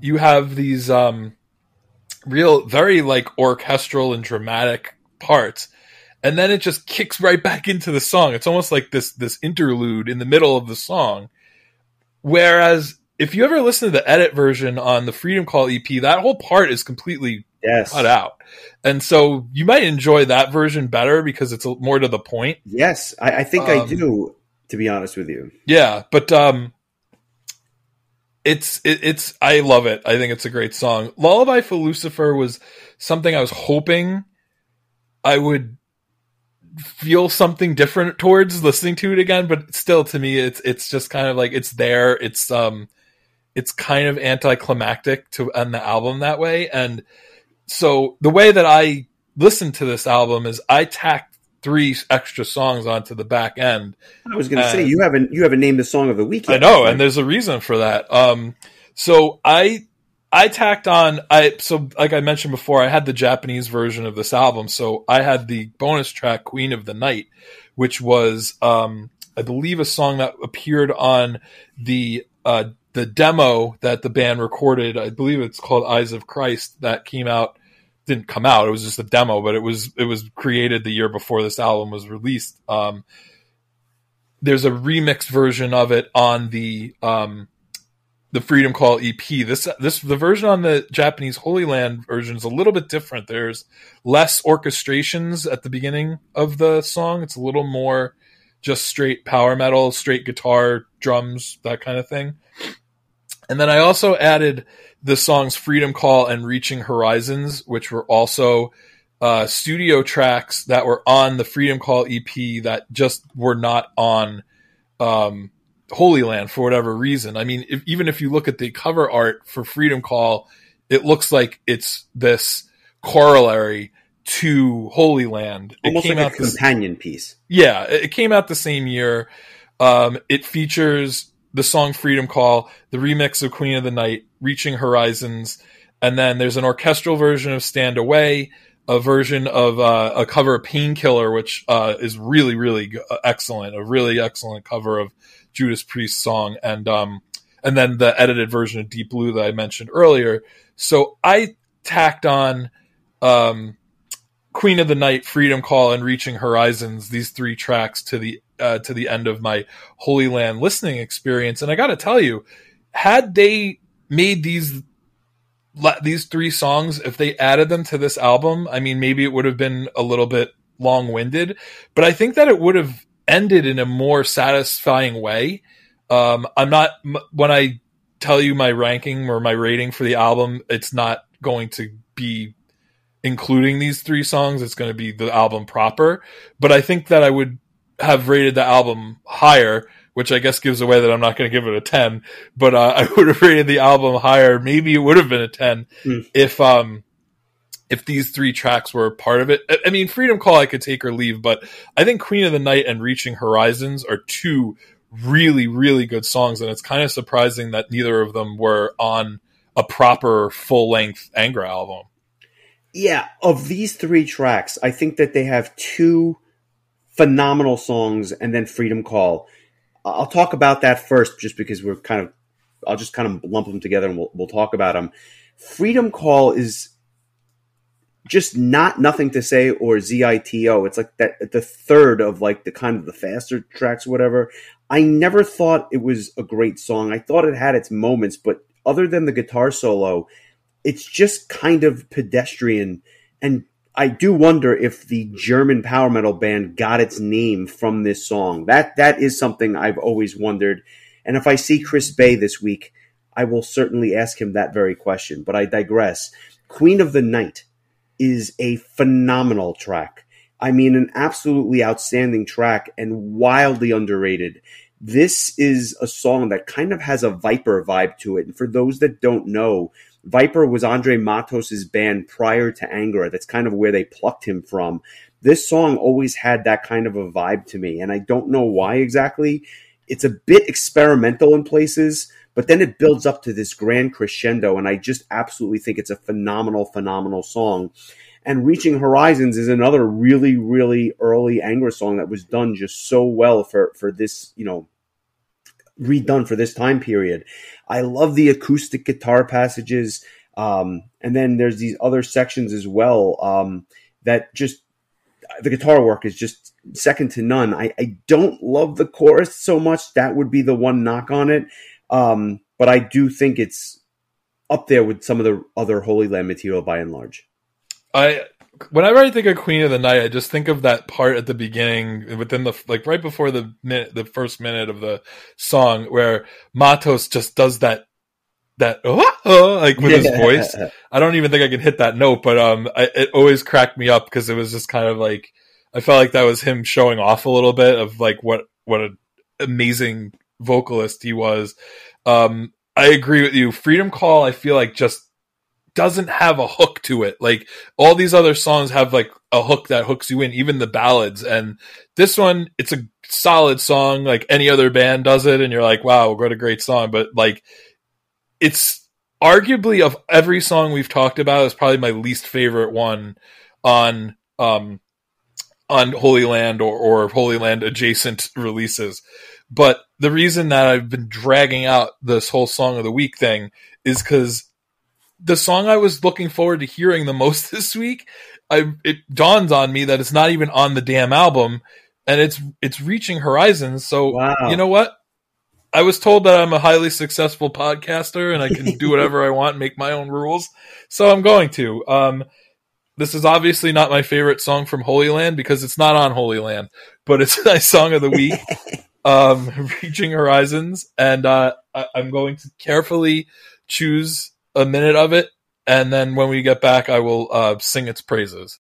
you have these real, very like orchestral and dramatic parts. And then it just kicks right back into the song. It's almost like this interlude in the middle of the song. Whereas if you ever listen to the edit version on the Freedom Call EP, that whole part is completely cut out. And so you might enjoy that version better because it's more to the point. Yes, I think I do, to be honest with you. Yeah, but it's I love it. I think it's a great song. Lullaby for Lucifer was something I was hoping I would feel something different towards listening to it again, but still, to me, it's just kind of like it's there. It's kind of anticlimactic to end the album that way. And so the way that I listened to this album is I tacked 3 extra songs onto the back end. I was going to say you haven't named the song of the week yet. I know, and there's a reason for that. So I tacked on, so like I mentioned before, I had the Japanese version of this album. So I had the bonus track, Queen of the Night, which was, I believe, a song that appeared on the the demo that the band recorded, I believe it's called Eyes of Christ, that came out, didn't come out, it was just a demo, but it was created the year before this album was released. There's a remix version of it on the Freedom Call EP. This the version on the Japanese Holy Land version is a little bit different. There's less orchestrations at the beginning of the song. It's a little more just straight power metal, straight guitar, drums, that kind of thing. And then I also added the songs Freedom Call and Reaching Horizons, which were also studio tracks that were on the Freedom Call EP that just were not on Holy Land for whatever reason. I mean, even if you look at the cover art for Freedom Call, it looks like it's this corollary to Holy Land. Almost like a companion piece. Yeah, it came out the same year. It features the song Freedom Call, the remix of Queen of the Night, Reaching Horizons, and then there's an orchestral version of Stand Away, a version of a cover of Painkiller, which is really, really excellent, a really excellent cover of Judas Priest's song, and then the edited version of Deep Blue that I mentioned earlier. So I tacked on Queen of the Night, Freedom Call, and Reaching Horizons, these three tracks, to the end of my Holy Land listening experience. And I got to tell you, had they made these three songs, if they added them to this album, I mean, maybe it would have been a little bit long-winded, but I think that it would have ended in a more satisfying way. When I tell you my ranking or my rating for the album, it's not going to be including these three songs. It's going to be the album proper, but I think that I would have rated the album higher, which I guess gives away that I'm not going to give it a 10, but I would have rated the album higher. Maybe it would have been a 10 if these three tracks were part of it. I mean, Freedom Call I could take or leave, but I think Queen of the Night and Reaching Horizons are two really, really good songs, and it's kind of surprising that neither of them were on a proper full-length Angra album. Yeah, of these three tracks, I think that they have two phenomenal songs and then Freedom Call. I'll talk about that first just because I'll just kind of lump them together and we'll talk about them. Freedom Call is just nothing to say, or Zito. It's like that, the third of like the kind of the faster tracks or whatever. I never thought it was a great song. I thought it had its moments, but other than the guitar solo, it's just kind of pedestrian. And I do wonder if the German power metal band got its name from this song. That is something I've always wondered. And if I see Chris Bay this week, I will certainly ask him that very question. But I digress. Queen of the Night is a phenomenal track. I mean, an absolutely outstanding track and wildly underrated. This is a song that kind of has a Viper vibe to it. And for those that don't know, Viper was Andre Matos' band prior to Angra. That's kind of where they plucked him from. This song always had that kind of a vibe to me, and I don't know why exactly. It's a bit experimental in places, but then it builds up to this grand crescendo, and I just absolutely think it's a phenomenal, phenomenal song. And Reaching Horizons is another really, really early Angra song that was done just so well for this, you know, redone for this time period. I love the acoustic guitar passages. And then there's these other sections as well that just the guitar work is just second to none. I don't love the chorus so much. That would be the one knock on it. But I do think it's up there with some of the other Holy Land material by and large. Whenever I think of Queen of the Night, I just think of that part at the beginning, within the right before the first minute of the song, where Matos just does that with his voice. I don't even think I can hit that note, but it always cracked me up because it was just kind of like I felt like that was him showing off a little bit of like what an amazing vocalist he was. I agree with you. Freedom Call, I feel like just doesn't have a hook to it. Like all these other songs have like a hook that hooks you in, even the ballads. And this one, it's a solid song. Like any other band does it. And you're like, wow, what a great song. But like, it's arguably of every song we've talked about is probably my least favorite one on Holy Land or Holy Land adjacent releases. But the reason that I've been dragging out this whole Song of the Week thing is because the song I was looking forward to hearing the most this week, it dawns on me that it's not even on the damn album, and it's Reaching Horizons. So you know what? I was told that I'm a highly successful podcaster and I can do whatever I want, make my own rules. So I'm going to. This is obviously not my favorite song from Holy Land because it's not on Holy Land, but it's my Song of the Week. Reaching Horizons, and I'm going to carefully choose a minute of it, and then when we get back I will sing its praises.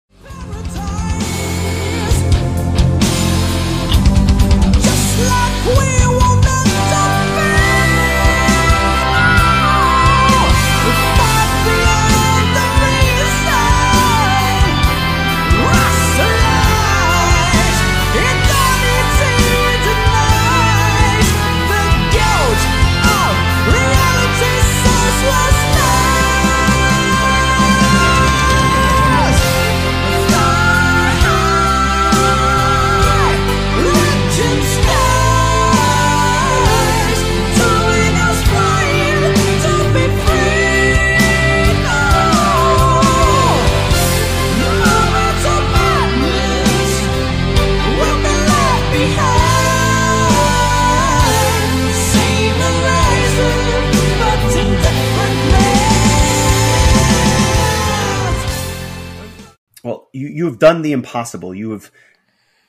Well, you have done the impossible. You have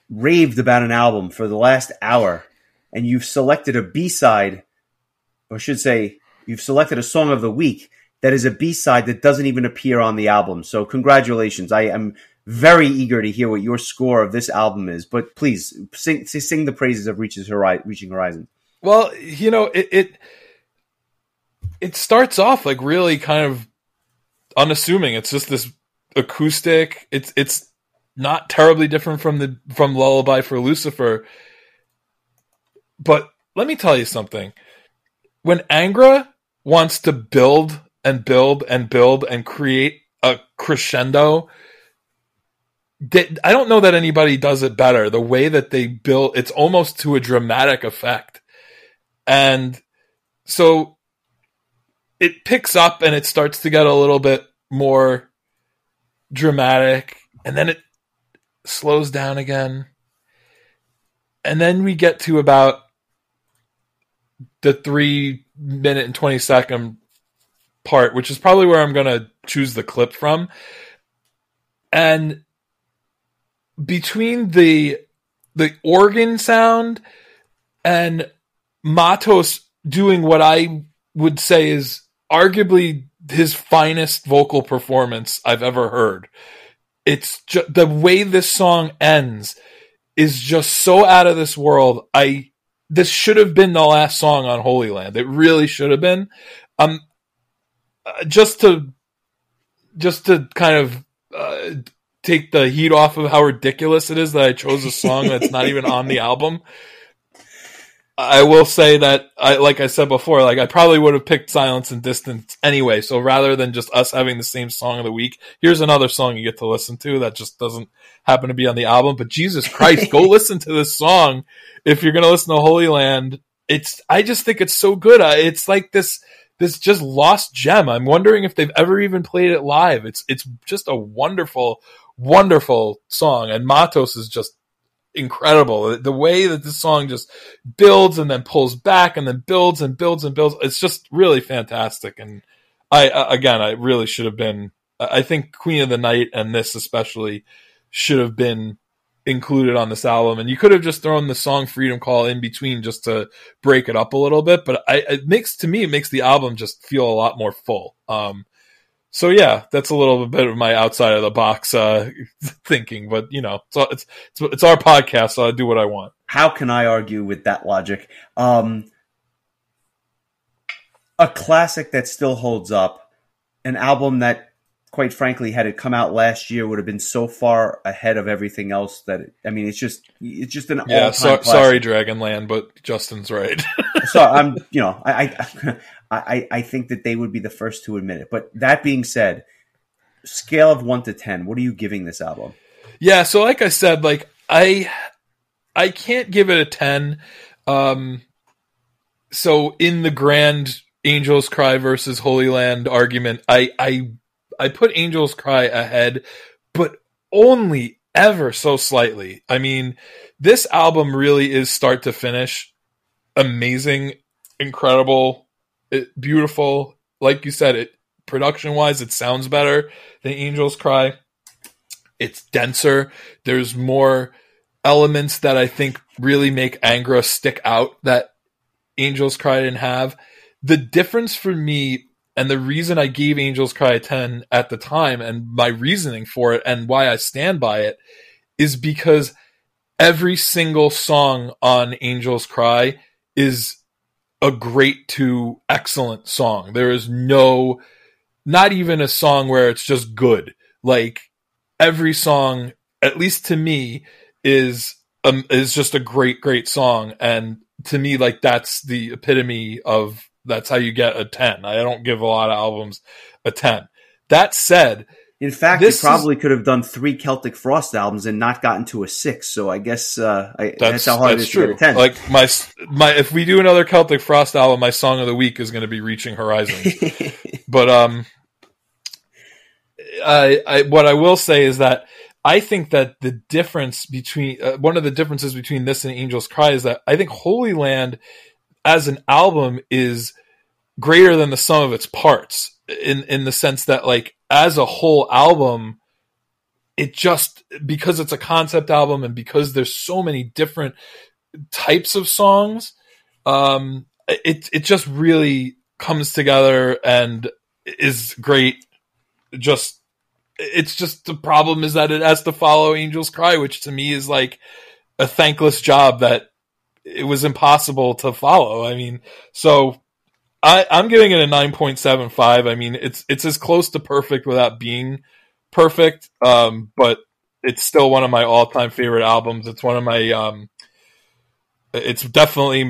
raved about an album for the last hour, and you've selected a B-side, or I should say, you've selected a Song of the Week that is a B-side that doesn't even appear on the album. So congratulations. I am very eager to hear what your score of this album is, but please sing the praises of Reaching Horizon. Well, you know, it starts off like really kind of unassuming. It's just this acoustic. It's not terribly different from Lullaby for Lucifer, but let me tell you something. When Angra wants to build and build and build and create a crescendo, I don't know that anybody does it better. The way that they build, it's almost to a dramatic effect, and so it picks up and it starts to get a little bit more dramatic, and then it slows down again, and then we get to about the 3 minute and 20 second part, which is probably where I'm gonna choose the clip from. And between the organ sound and Matos doing what I would say is arguably his finest vocal performance I've ever heard. It's just the way this song ends is just so out of this world. This should have been the last song on Holy Land. It really should have been. Just to kind of take the heat off of how ridiculous it is that I chose a song that's not even on the album, I will say that, like I said before, like I probably would have picked Silence and Distance anyway. So rather than just us having the same Song of the Week, here's another song you get to listen to that just doesn't happen to be on the album. But Jesus Christ, go listen to this song if you're going to listen to Holy Land. I just think it's so good. It's like this just lost gem. I'm wondering if they've ever even played it live. It's just a wonderful, wonderful song, and Matos is just incredible. The way that this song just builds and then pulls back and then builds and builds and builds, it's just really fantastic. And I really should have been, I think Queen of the Night and this especially should have been included on this album, and you could have just thrown the song Freedom Call in between just to break it up a little bit, but it makes the album just feel a lot more full. So yeah, that's a little bit of my outside of the box thinking, but you know, it's our podcast, so I do what I want. How can I argue with that logic? A classic that still holds up, an album that, quite frankly, had it come out last year, would have been so far ahead of everything else that it's just an all-time classic. Sorry, Dragonland, but Justin's right. So I think that they would be the first to admit it. But that being said, scale of 1 to 10, what are you giving this album? Yeah, so like I said, like I can't give it a 10. So in the grand Angels Cry versus Holy Land argument, I put Angels Cry ahead, but only ever so slightly. I mean, this album really is start to finish amazing, incredible, beautiful. Like you said, it production-wise, it sounds better than Angels Cry. It's denser. There's more elements that I think really make Angra stick out that Angels Cry didn't have. The difference for me, and the reason I gave Angels Cry a 10 at the time, and my reasoning for it, and why I stand by it, is because every single song on Angels Cry is a great to excellent song. There is no, not even a song where it's just good. Like, every song, at least to me, is just a great, great song. And to me, like, that's the epitome of, that's how you get a 10. I don't give a lot of albums a 10. That said, in fact, you probably could have done 3 Celtic Frost albums and not gotten to a 6. So I guess that's how hard it is to get a 10. Like my, if we do another Celtic Frost album, my song of the week is going to be Reaching Horizons. But I what I will say is that I think that the difference between one of the differences between this and Angels Cry is that I think Holy Land as an album is greater than the sum of its parts in the sense that, like, as a whole album, it just, because it's a concept album and because there's so many different types of songs, it just really comes together and is great. Just, it's just, the problem is that it has to follow Angels Cry, which to me is like a thankless job that it was impossible to follow. I mean, so I'm giving it a 9.75. I mean, it's as close to perfect without being perfect. But it's still one of my all time favorite albums. It's one of my, it's definitely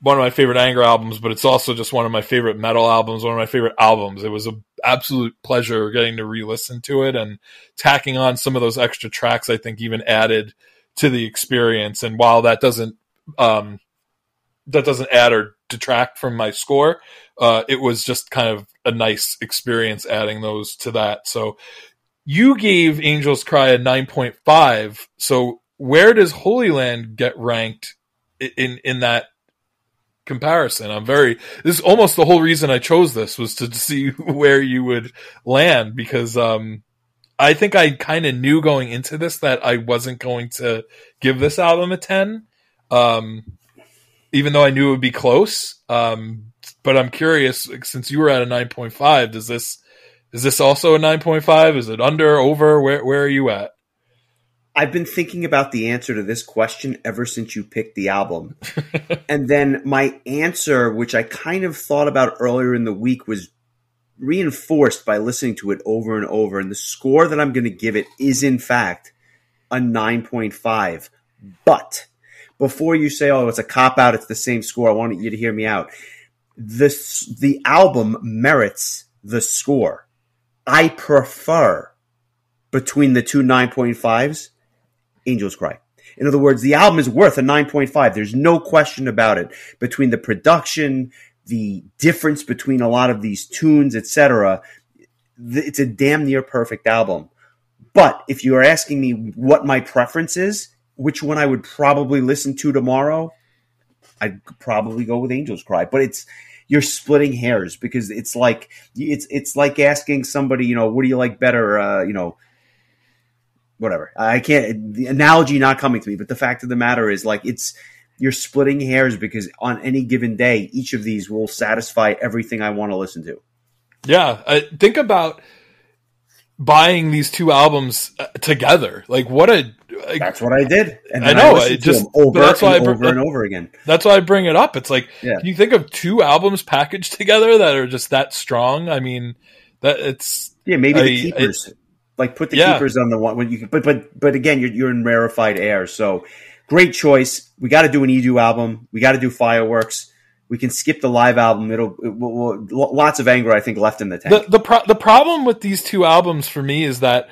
one of my favorite Angra albums, but it's also just one of my favorite metal albums, one of my favorite albums. It was an absolute pleasure getting to re-listen to it, and tacking on some of those extra tracks, I think, even added to the experience. And while that doesn't add or detract from my score, it was just kind of a nice experience adding those to that. So you gave Angels Cry a 9.5. So where does Holy Land get ranked in that comparison? This is almost the whole reason I chose this, was to see where you would land, because I think I kind of knew going into this that I wasn't going to give this album a 10, even though I knew it would be close. But I'm curious, since you were at a 9.5, is this also a 9.5? Is it under, over? Where are you at? I've been thinking about the answer to this question ever since you picked the album. And then my answer, which I kind of thought about earlier in the week, was reinforced by listening to it over and over. And the score that I'm going to give it is, in fact, a 9.5. But before you say, oh, it's a cop-out, it's the same score, I wanted you to hear me out. The album merits the score. I prefer, between the two 9.5s, Angels Cry. In other words, the album is worth a 9.5. There's no question about it. Between the production, the difference between a lot of these tunes, etc., it's a damn near perfect album. But if you are asking me what my preference is, which one I would probably listen to tomorrow, I'd probably go with Angels Cry. But you're splitting hairs, because it's like asking somebody, what do you like better, whatever. I can't, the analogy not coming to me, but the fact of the matter is, like, you're splitting hairs, because on any given day, each of these will satisfy everything I want to listen to. Yeah. Think about buying these two albums together. Like, that's what I did. And I know. I just over and over again. That's why I bring it up. It's like, yeah. Can you think of two albums packaged together that are just that strong? I mean, maybe the Keepers. Like, put the Keepers on the one when you can, but again, you're in rarefied air. So great choice. We got to do an Edu album. We got to do Fireworks. We can skip the live album. It'll lots of anger, I think, left in the tank. The problem with these two albums for me is that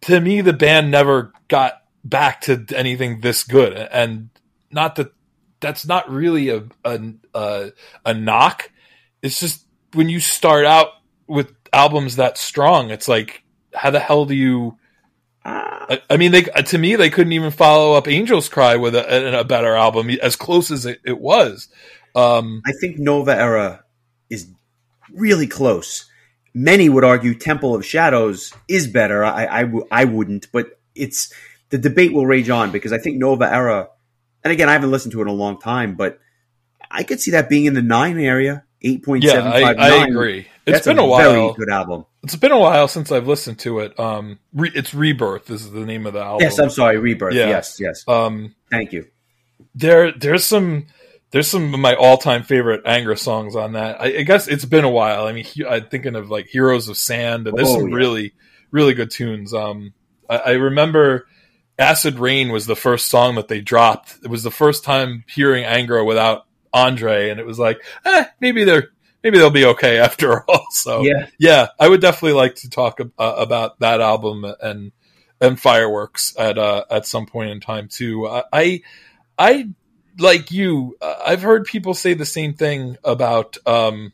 to me the band never got back to anything this good, and not that that's not really a knock. It's just when you start out with albums that strong, it's like, how the hell do you? I mean, to me, they couldn't even follow up Angels Cry with a better album, as close as it was. I think Nova Era is really close. Many would argue Temple of Shadows is better. I wouldn't, but it's the debate will rage on, because I think Nova Era, and again, I haven't listened to it in a long time, but I could see that being in the 9 area, 8.75. Yeah, I agree. That's been a while. Very good album. It's been a while since I've listened to it. It's Rebirth is the name of the album. Yes, I'm sorry, Rebirth. Yeah. Yes. Thank you. There's some of my all-time favorite Angra songs on that. I guess it's been a while. I mean, I'm thinking of like Heroes of Sand, and there's some really, really good tunes. I remember Acid Rain was the first song that they dropped. It was the first time hearing Angra without Andre, and it was like, maybe they'll be okay after all. So yeah, I would definitely like to talk about that album and Fireworks at some point in time too. I like you, I've heard people say the same thing about Temple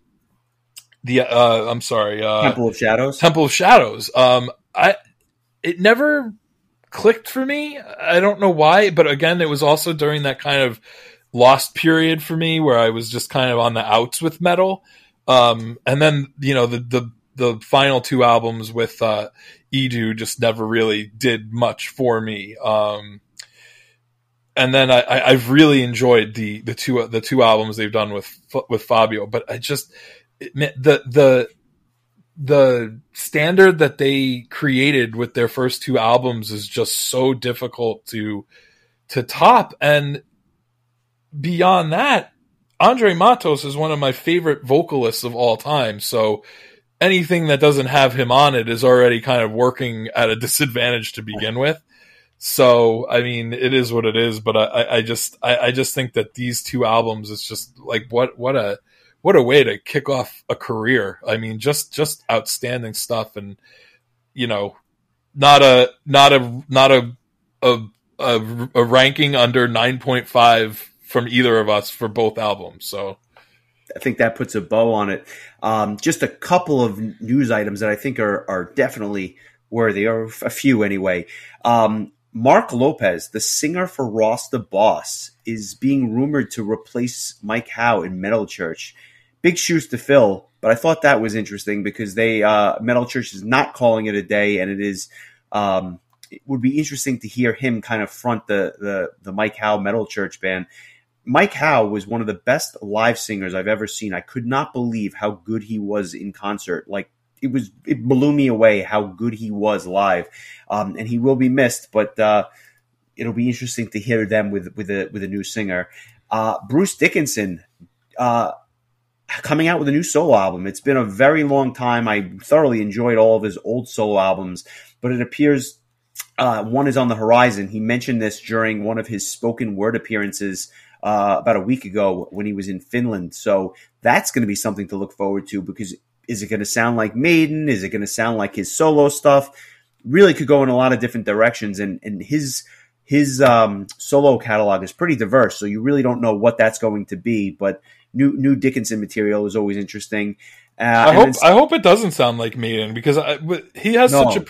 of Shadows. It never clicked for me. I don't know why, but again, it was also during that kind of lost period for me where I was just kind of on the outs with metal. And then, you know, the final two albums with Edu just never really did much for me. And then I've really enjoyed the two albums they've done with Fabio, but I just the standard that they created with their first two albums is just so difficult to top. And beyond that, Andre Matos is one of my favorite vocalists of all time. So anything that doesn't have him on it is already kind of working at a disadvantage to begin with. So, I mean, it is what it is, but I just think that these two albums, it's just like, what a way to kick off a career. I mean, just outstanding stuff, and, you know, not a ranking under 9.5 from either of us for both albums. So I think that puts a bow on it. Just a couple of news items that I think are definitely worthy, or a few anyway. Mark Lopez, the singer for Ross the Boss, is being rumored to replace Mike Howe in Metal Church. Big shoes to fill, but I thought that was interesting because they Metal Church is not calling it a day, and it is it would be interesting to hear him kind of front the Mike Howe Metal Church band. Mike Howe was one of the best live singers I've ever seen. I could not believe how good he was in concert. Like, it blew me away how good he was live. And he will be missed, but it'll be interesting to hear them with a new singer. Bruce Dickinson coming out with a new solo album. It's been a very long time. I thoroughly enjoyed all of his old solo albums, but it appears one is on the horizon. He mentioned this during one of his spoken word appearances about a week ago when he was in Finland. So that's going to be something to look forward to, because is it going to sound like Maiden? Is it going to sound like his solo stuff? Really could go in a lot of different directions, and his solo catalog is pretty diverse, so you really don't know what that's going to be, but new Dickinson material is always interesting. I hope it doesn't sound like Maiden, because he has such a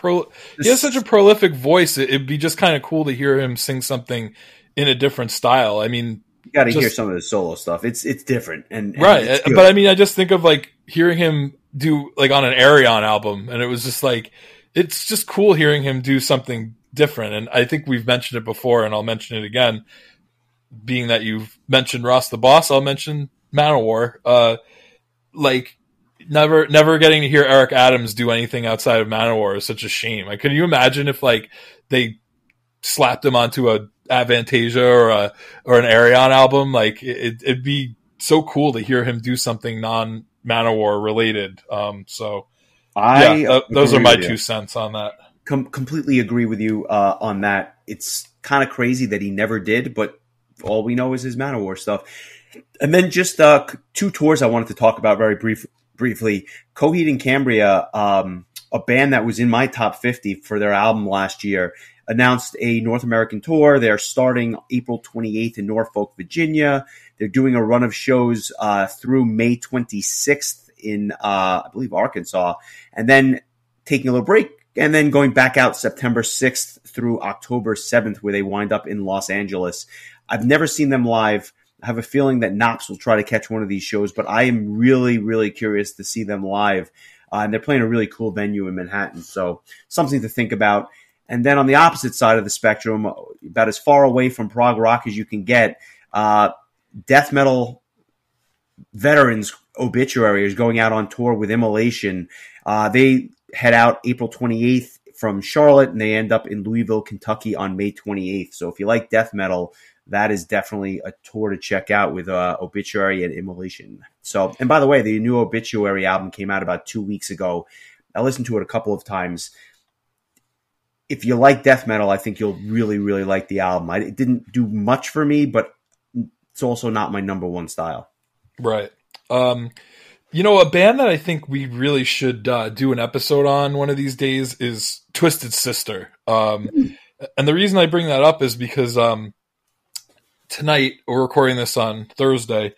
prolific voice. It'd be just kind of cool to hear him sing something in a different style. I mean, you got to hear some of his solo stuff. It's different, and right. But I mean, I just think of like hearing him do like on an Arion album, and it was just like, it's just cool hearing him do something different. And I think we've mentioned it before, and I'll mention it again. Being that you've mentioned Ross the Boss, I'll mention Manowar. Never getting to hear Eric Adams do anything outside of Manowar is such a shame. Like, can you imagine if like they slapped him onto a Avantasia or an Arion album? Like, it'd be so cool to hear him do something non-Manowar related. Those are my 2 cents on that. Completely agree with you on that. It's kind of crazy that he never did, but all we know is his Manowar stuff. And then just 2 tours I wanted to talk about very briefly. Coheed and Cambria, a band that was in my top 50 for their album last year, announced a North American tour. They're starting April 28th in Norfolk, Virginia. They're doing a run of shows through May 26th in, I believe, Arkansas, and then taking a little break and then going back out September 6th through October 7th, where they wind up in Los Angeles. I've never seen them live. I have a feeling that Knox will try to catch one of these shows, but I am really, really curious to see them live. And they're playing a really cool venue in Manhattan, so something to think about. And then on the opposite side of the spectrum, about as far away from prog rock as you can get, death metal veterans Obituary is going out on tour with Immolation. They head out April 28th from Charlotte, and they end up in Louisville, Kentucky on May 28th. So if you like death metal, that is definitely a tour to check out with Obituary and Immolation. So, and by the way, the new Obituary album came out about 2 weeks ago. I listened to it a couple of times. If you like death metal, I think you'll really, really like the album. It didn't do much for me, but it's also not my number one style. Right. You know, a band that I think we really should do an episode on one of these days is Twisted Sister. And the reason I bring that up is because tonight, we're recording this on Thursday,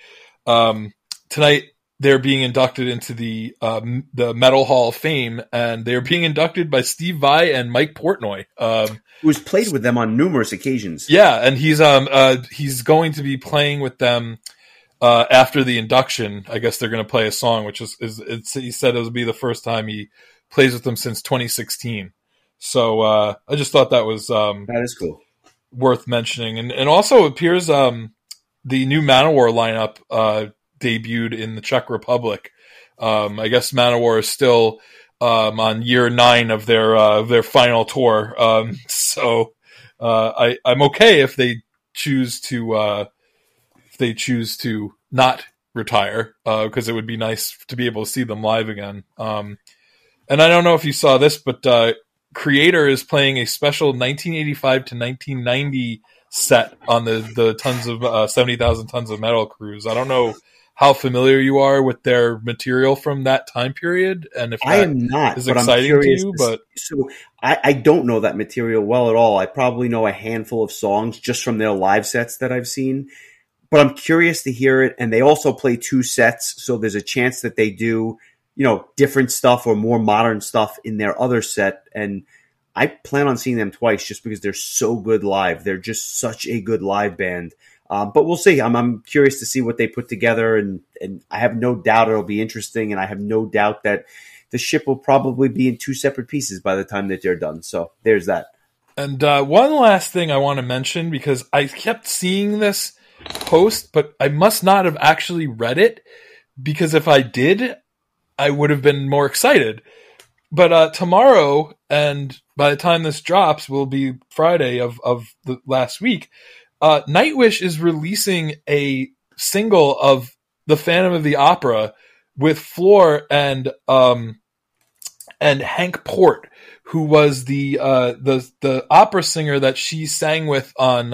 tonight they're being inducted into the Metal Hall of Fame, and they're being inducted by Steve Vai and Mike Portnoy, who's played with them on numerous occasions. Yeah, and he's going to be playing with them after the induction. I guess they're going to play a song, which is he said it'll be the first time he plays with them since 2016. So I just thought that was that is cool, worth mentioning, and also it appears the new Manowar lineup debuted in the Czech Republic. I guess Manowar is still on year 9 of their final tour. So I'm okay if they choose to not retire, because it would be nice to be able to see them live again. And I don't know if you saw this, but Creator is playing a special 1985 to 1990 set on the Tons of 70,000 Tons of Metal cruise. I don't know how familiar you are with their material from that time period, and if I am not, is exciting to you, but so I don't know that material well at all. I probably know a handful of songs just from their live sets that I've seen, but I'm curious to hear it. And they also play 2 sets, so there's a chance that they do, you know, different stuff or more modern stuff in their other set. And I plan on seeing them twice just because they're so good live. They're just such a good live band. But we'll see. I'm curious to see what they put together, and I have no doubt it'll be interesting, and I have no doubt that the ship will probably be in 2 separate pieces by the time that they're done. So there's that. And one last thing I want to mention, because I kept seeing this post, but I must not have actually read it, because if I did, I would have been more excited. But tomorrow, and by the time this drops, will be Friday of the last week, Nightwish is releasing a single of The Phantom of the Opera with Floor and Hank Port, who was the opera singer that she sang with on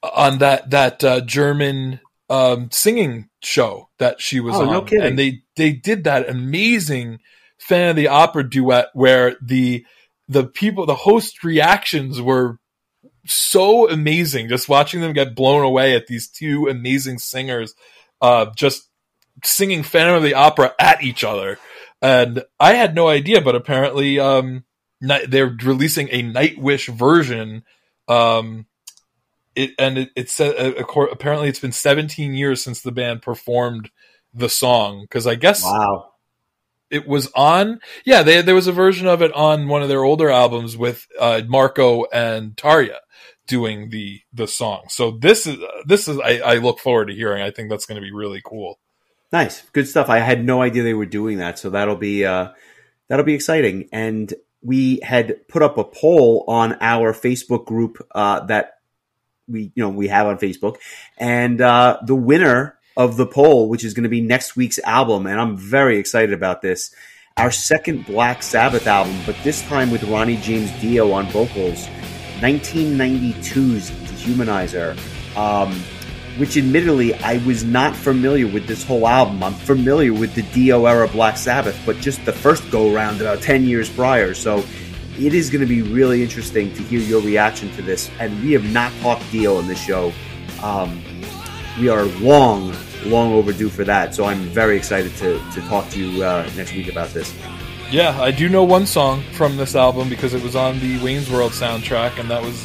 that German singing show that she was on. No kidding. And they did that amazing Phantom of the Opera duet where the people, the host reactions were so amazing, just watching them get blown away at these 2 amazing singers just singing Phantom of the Opera at each other. And I had no idea, but apparently they're releasing a Nightwish version. Apparently it's been 17 years since the band performed the song, because I guess it was on, there was a version of it on one of their older albums with Marco and Tarja doing the song. So this is I look forward to hearing. I think that's going to be really cool. Nice, good stuff. I had no idea they were doing that, so that'll be exciting. And we had put up a poll on our Facebook group that we have on Facebook, and the winner of the poll, which is going to be next week's album, and I'm very excited about this, our second Black Sabbath album, but this time with Ronnie James Dio on vocals, 1992's Dehumanizer, which admittedly I was not familiar with this whole album. I'm familiar with the Dio era Black Sabbath, but just the first go round about 10 years prior. So It is going to be really interesting to hear your reaction to this. And we have not talked deal on this show. We are long overdue for that. So I'm very excited to talk to you next week about this. Yeah, I do know one song from this album because it was on the Wayne's World soundtrack, and that was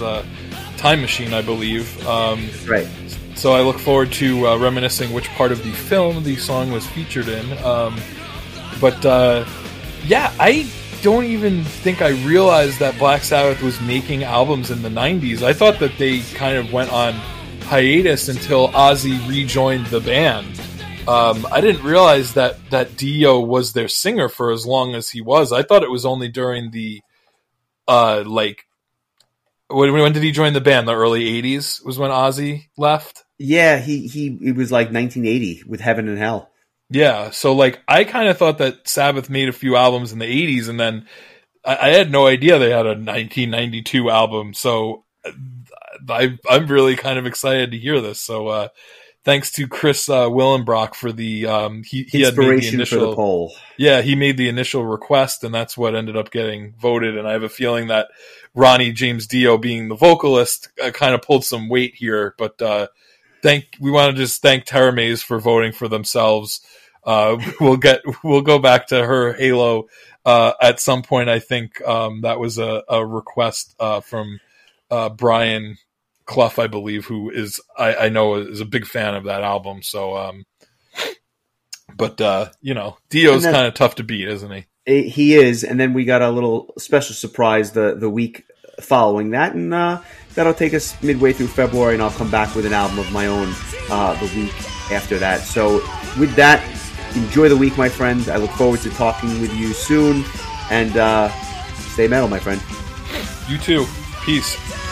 Time Machine, I believe. Right. So I look forward to reminiscing which part of the film the song was featured in. But I don't even think I realized that Black Sabbath was making albums in the 90s. I thought that they kind of went on hiatus until Ozzy rejoined the band. I didn't realize that Dio was their singer for as long as he was. I thought it was only during the, when did he join the band? The early 80s was when Ozzy left? Yeah, it was like 1980 with Heaven and Hell. Yeah, so I kind of thought that Sabbath made a few albums in the 80s, and then I had no idea they had a 1992 album, so I'm really kind of excited to hear this. So thanks to Chris Willenbrock for the he had made the initial, for the poll. Yeah, he made the initial request, and that's what ended up getting voted, and I have a feeling that Ronnie James Dio being the vocalist kind of pulled some weight here, but we want to just thank Tara Mays for voting for themselves. We'll go back to her Halo at some point. I think that was a request from Brian Clough, I believe, who is I know is a big fan of that album. So, Dio's kind of tough to beat, isn't he? He is. And then we got a little special surprise the week following that, and that'll take us midway through February, and I'll come back with an album of my own the week after that. So with that, enjoy the week, my friend. I look forward to talking with you soon, and stay metal, my friend. You too. Peace.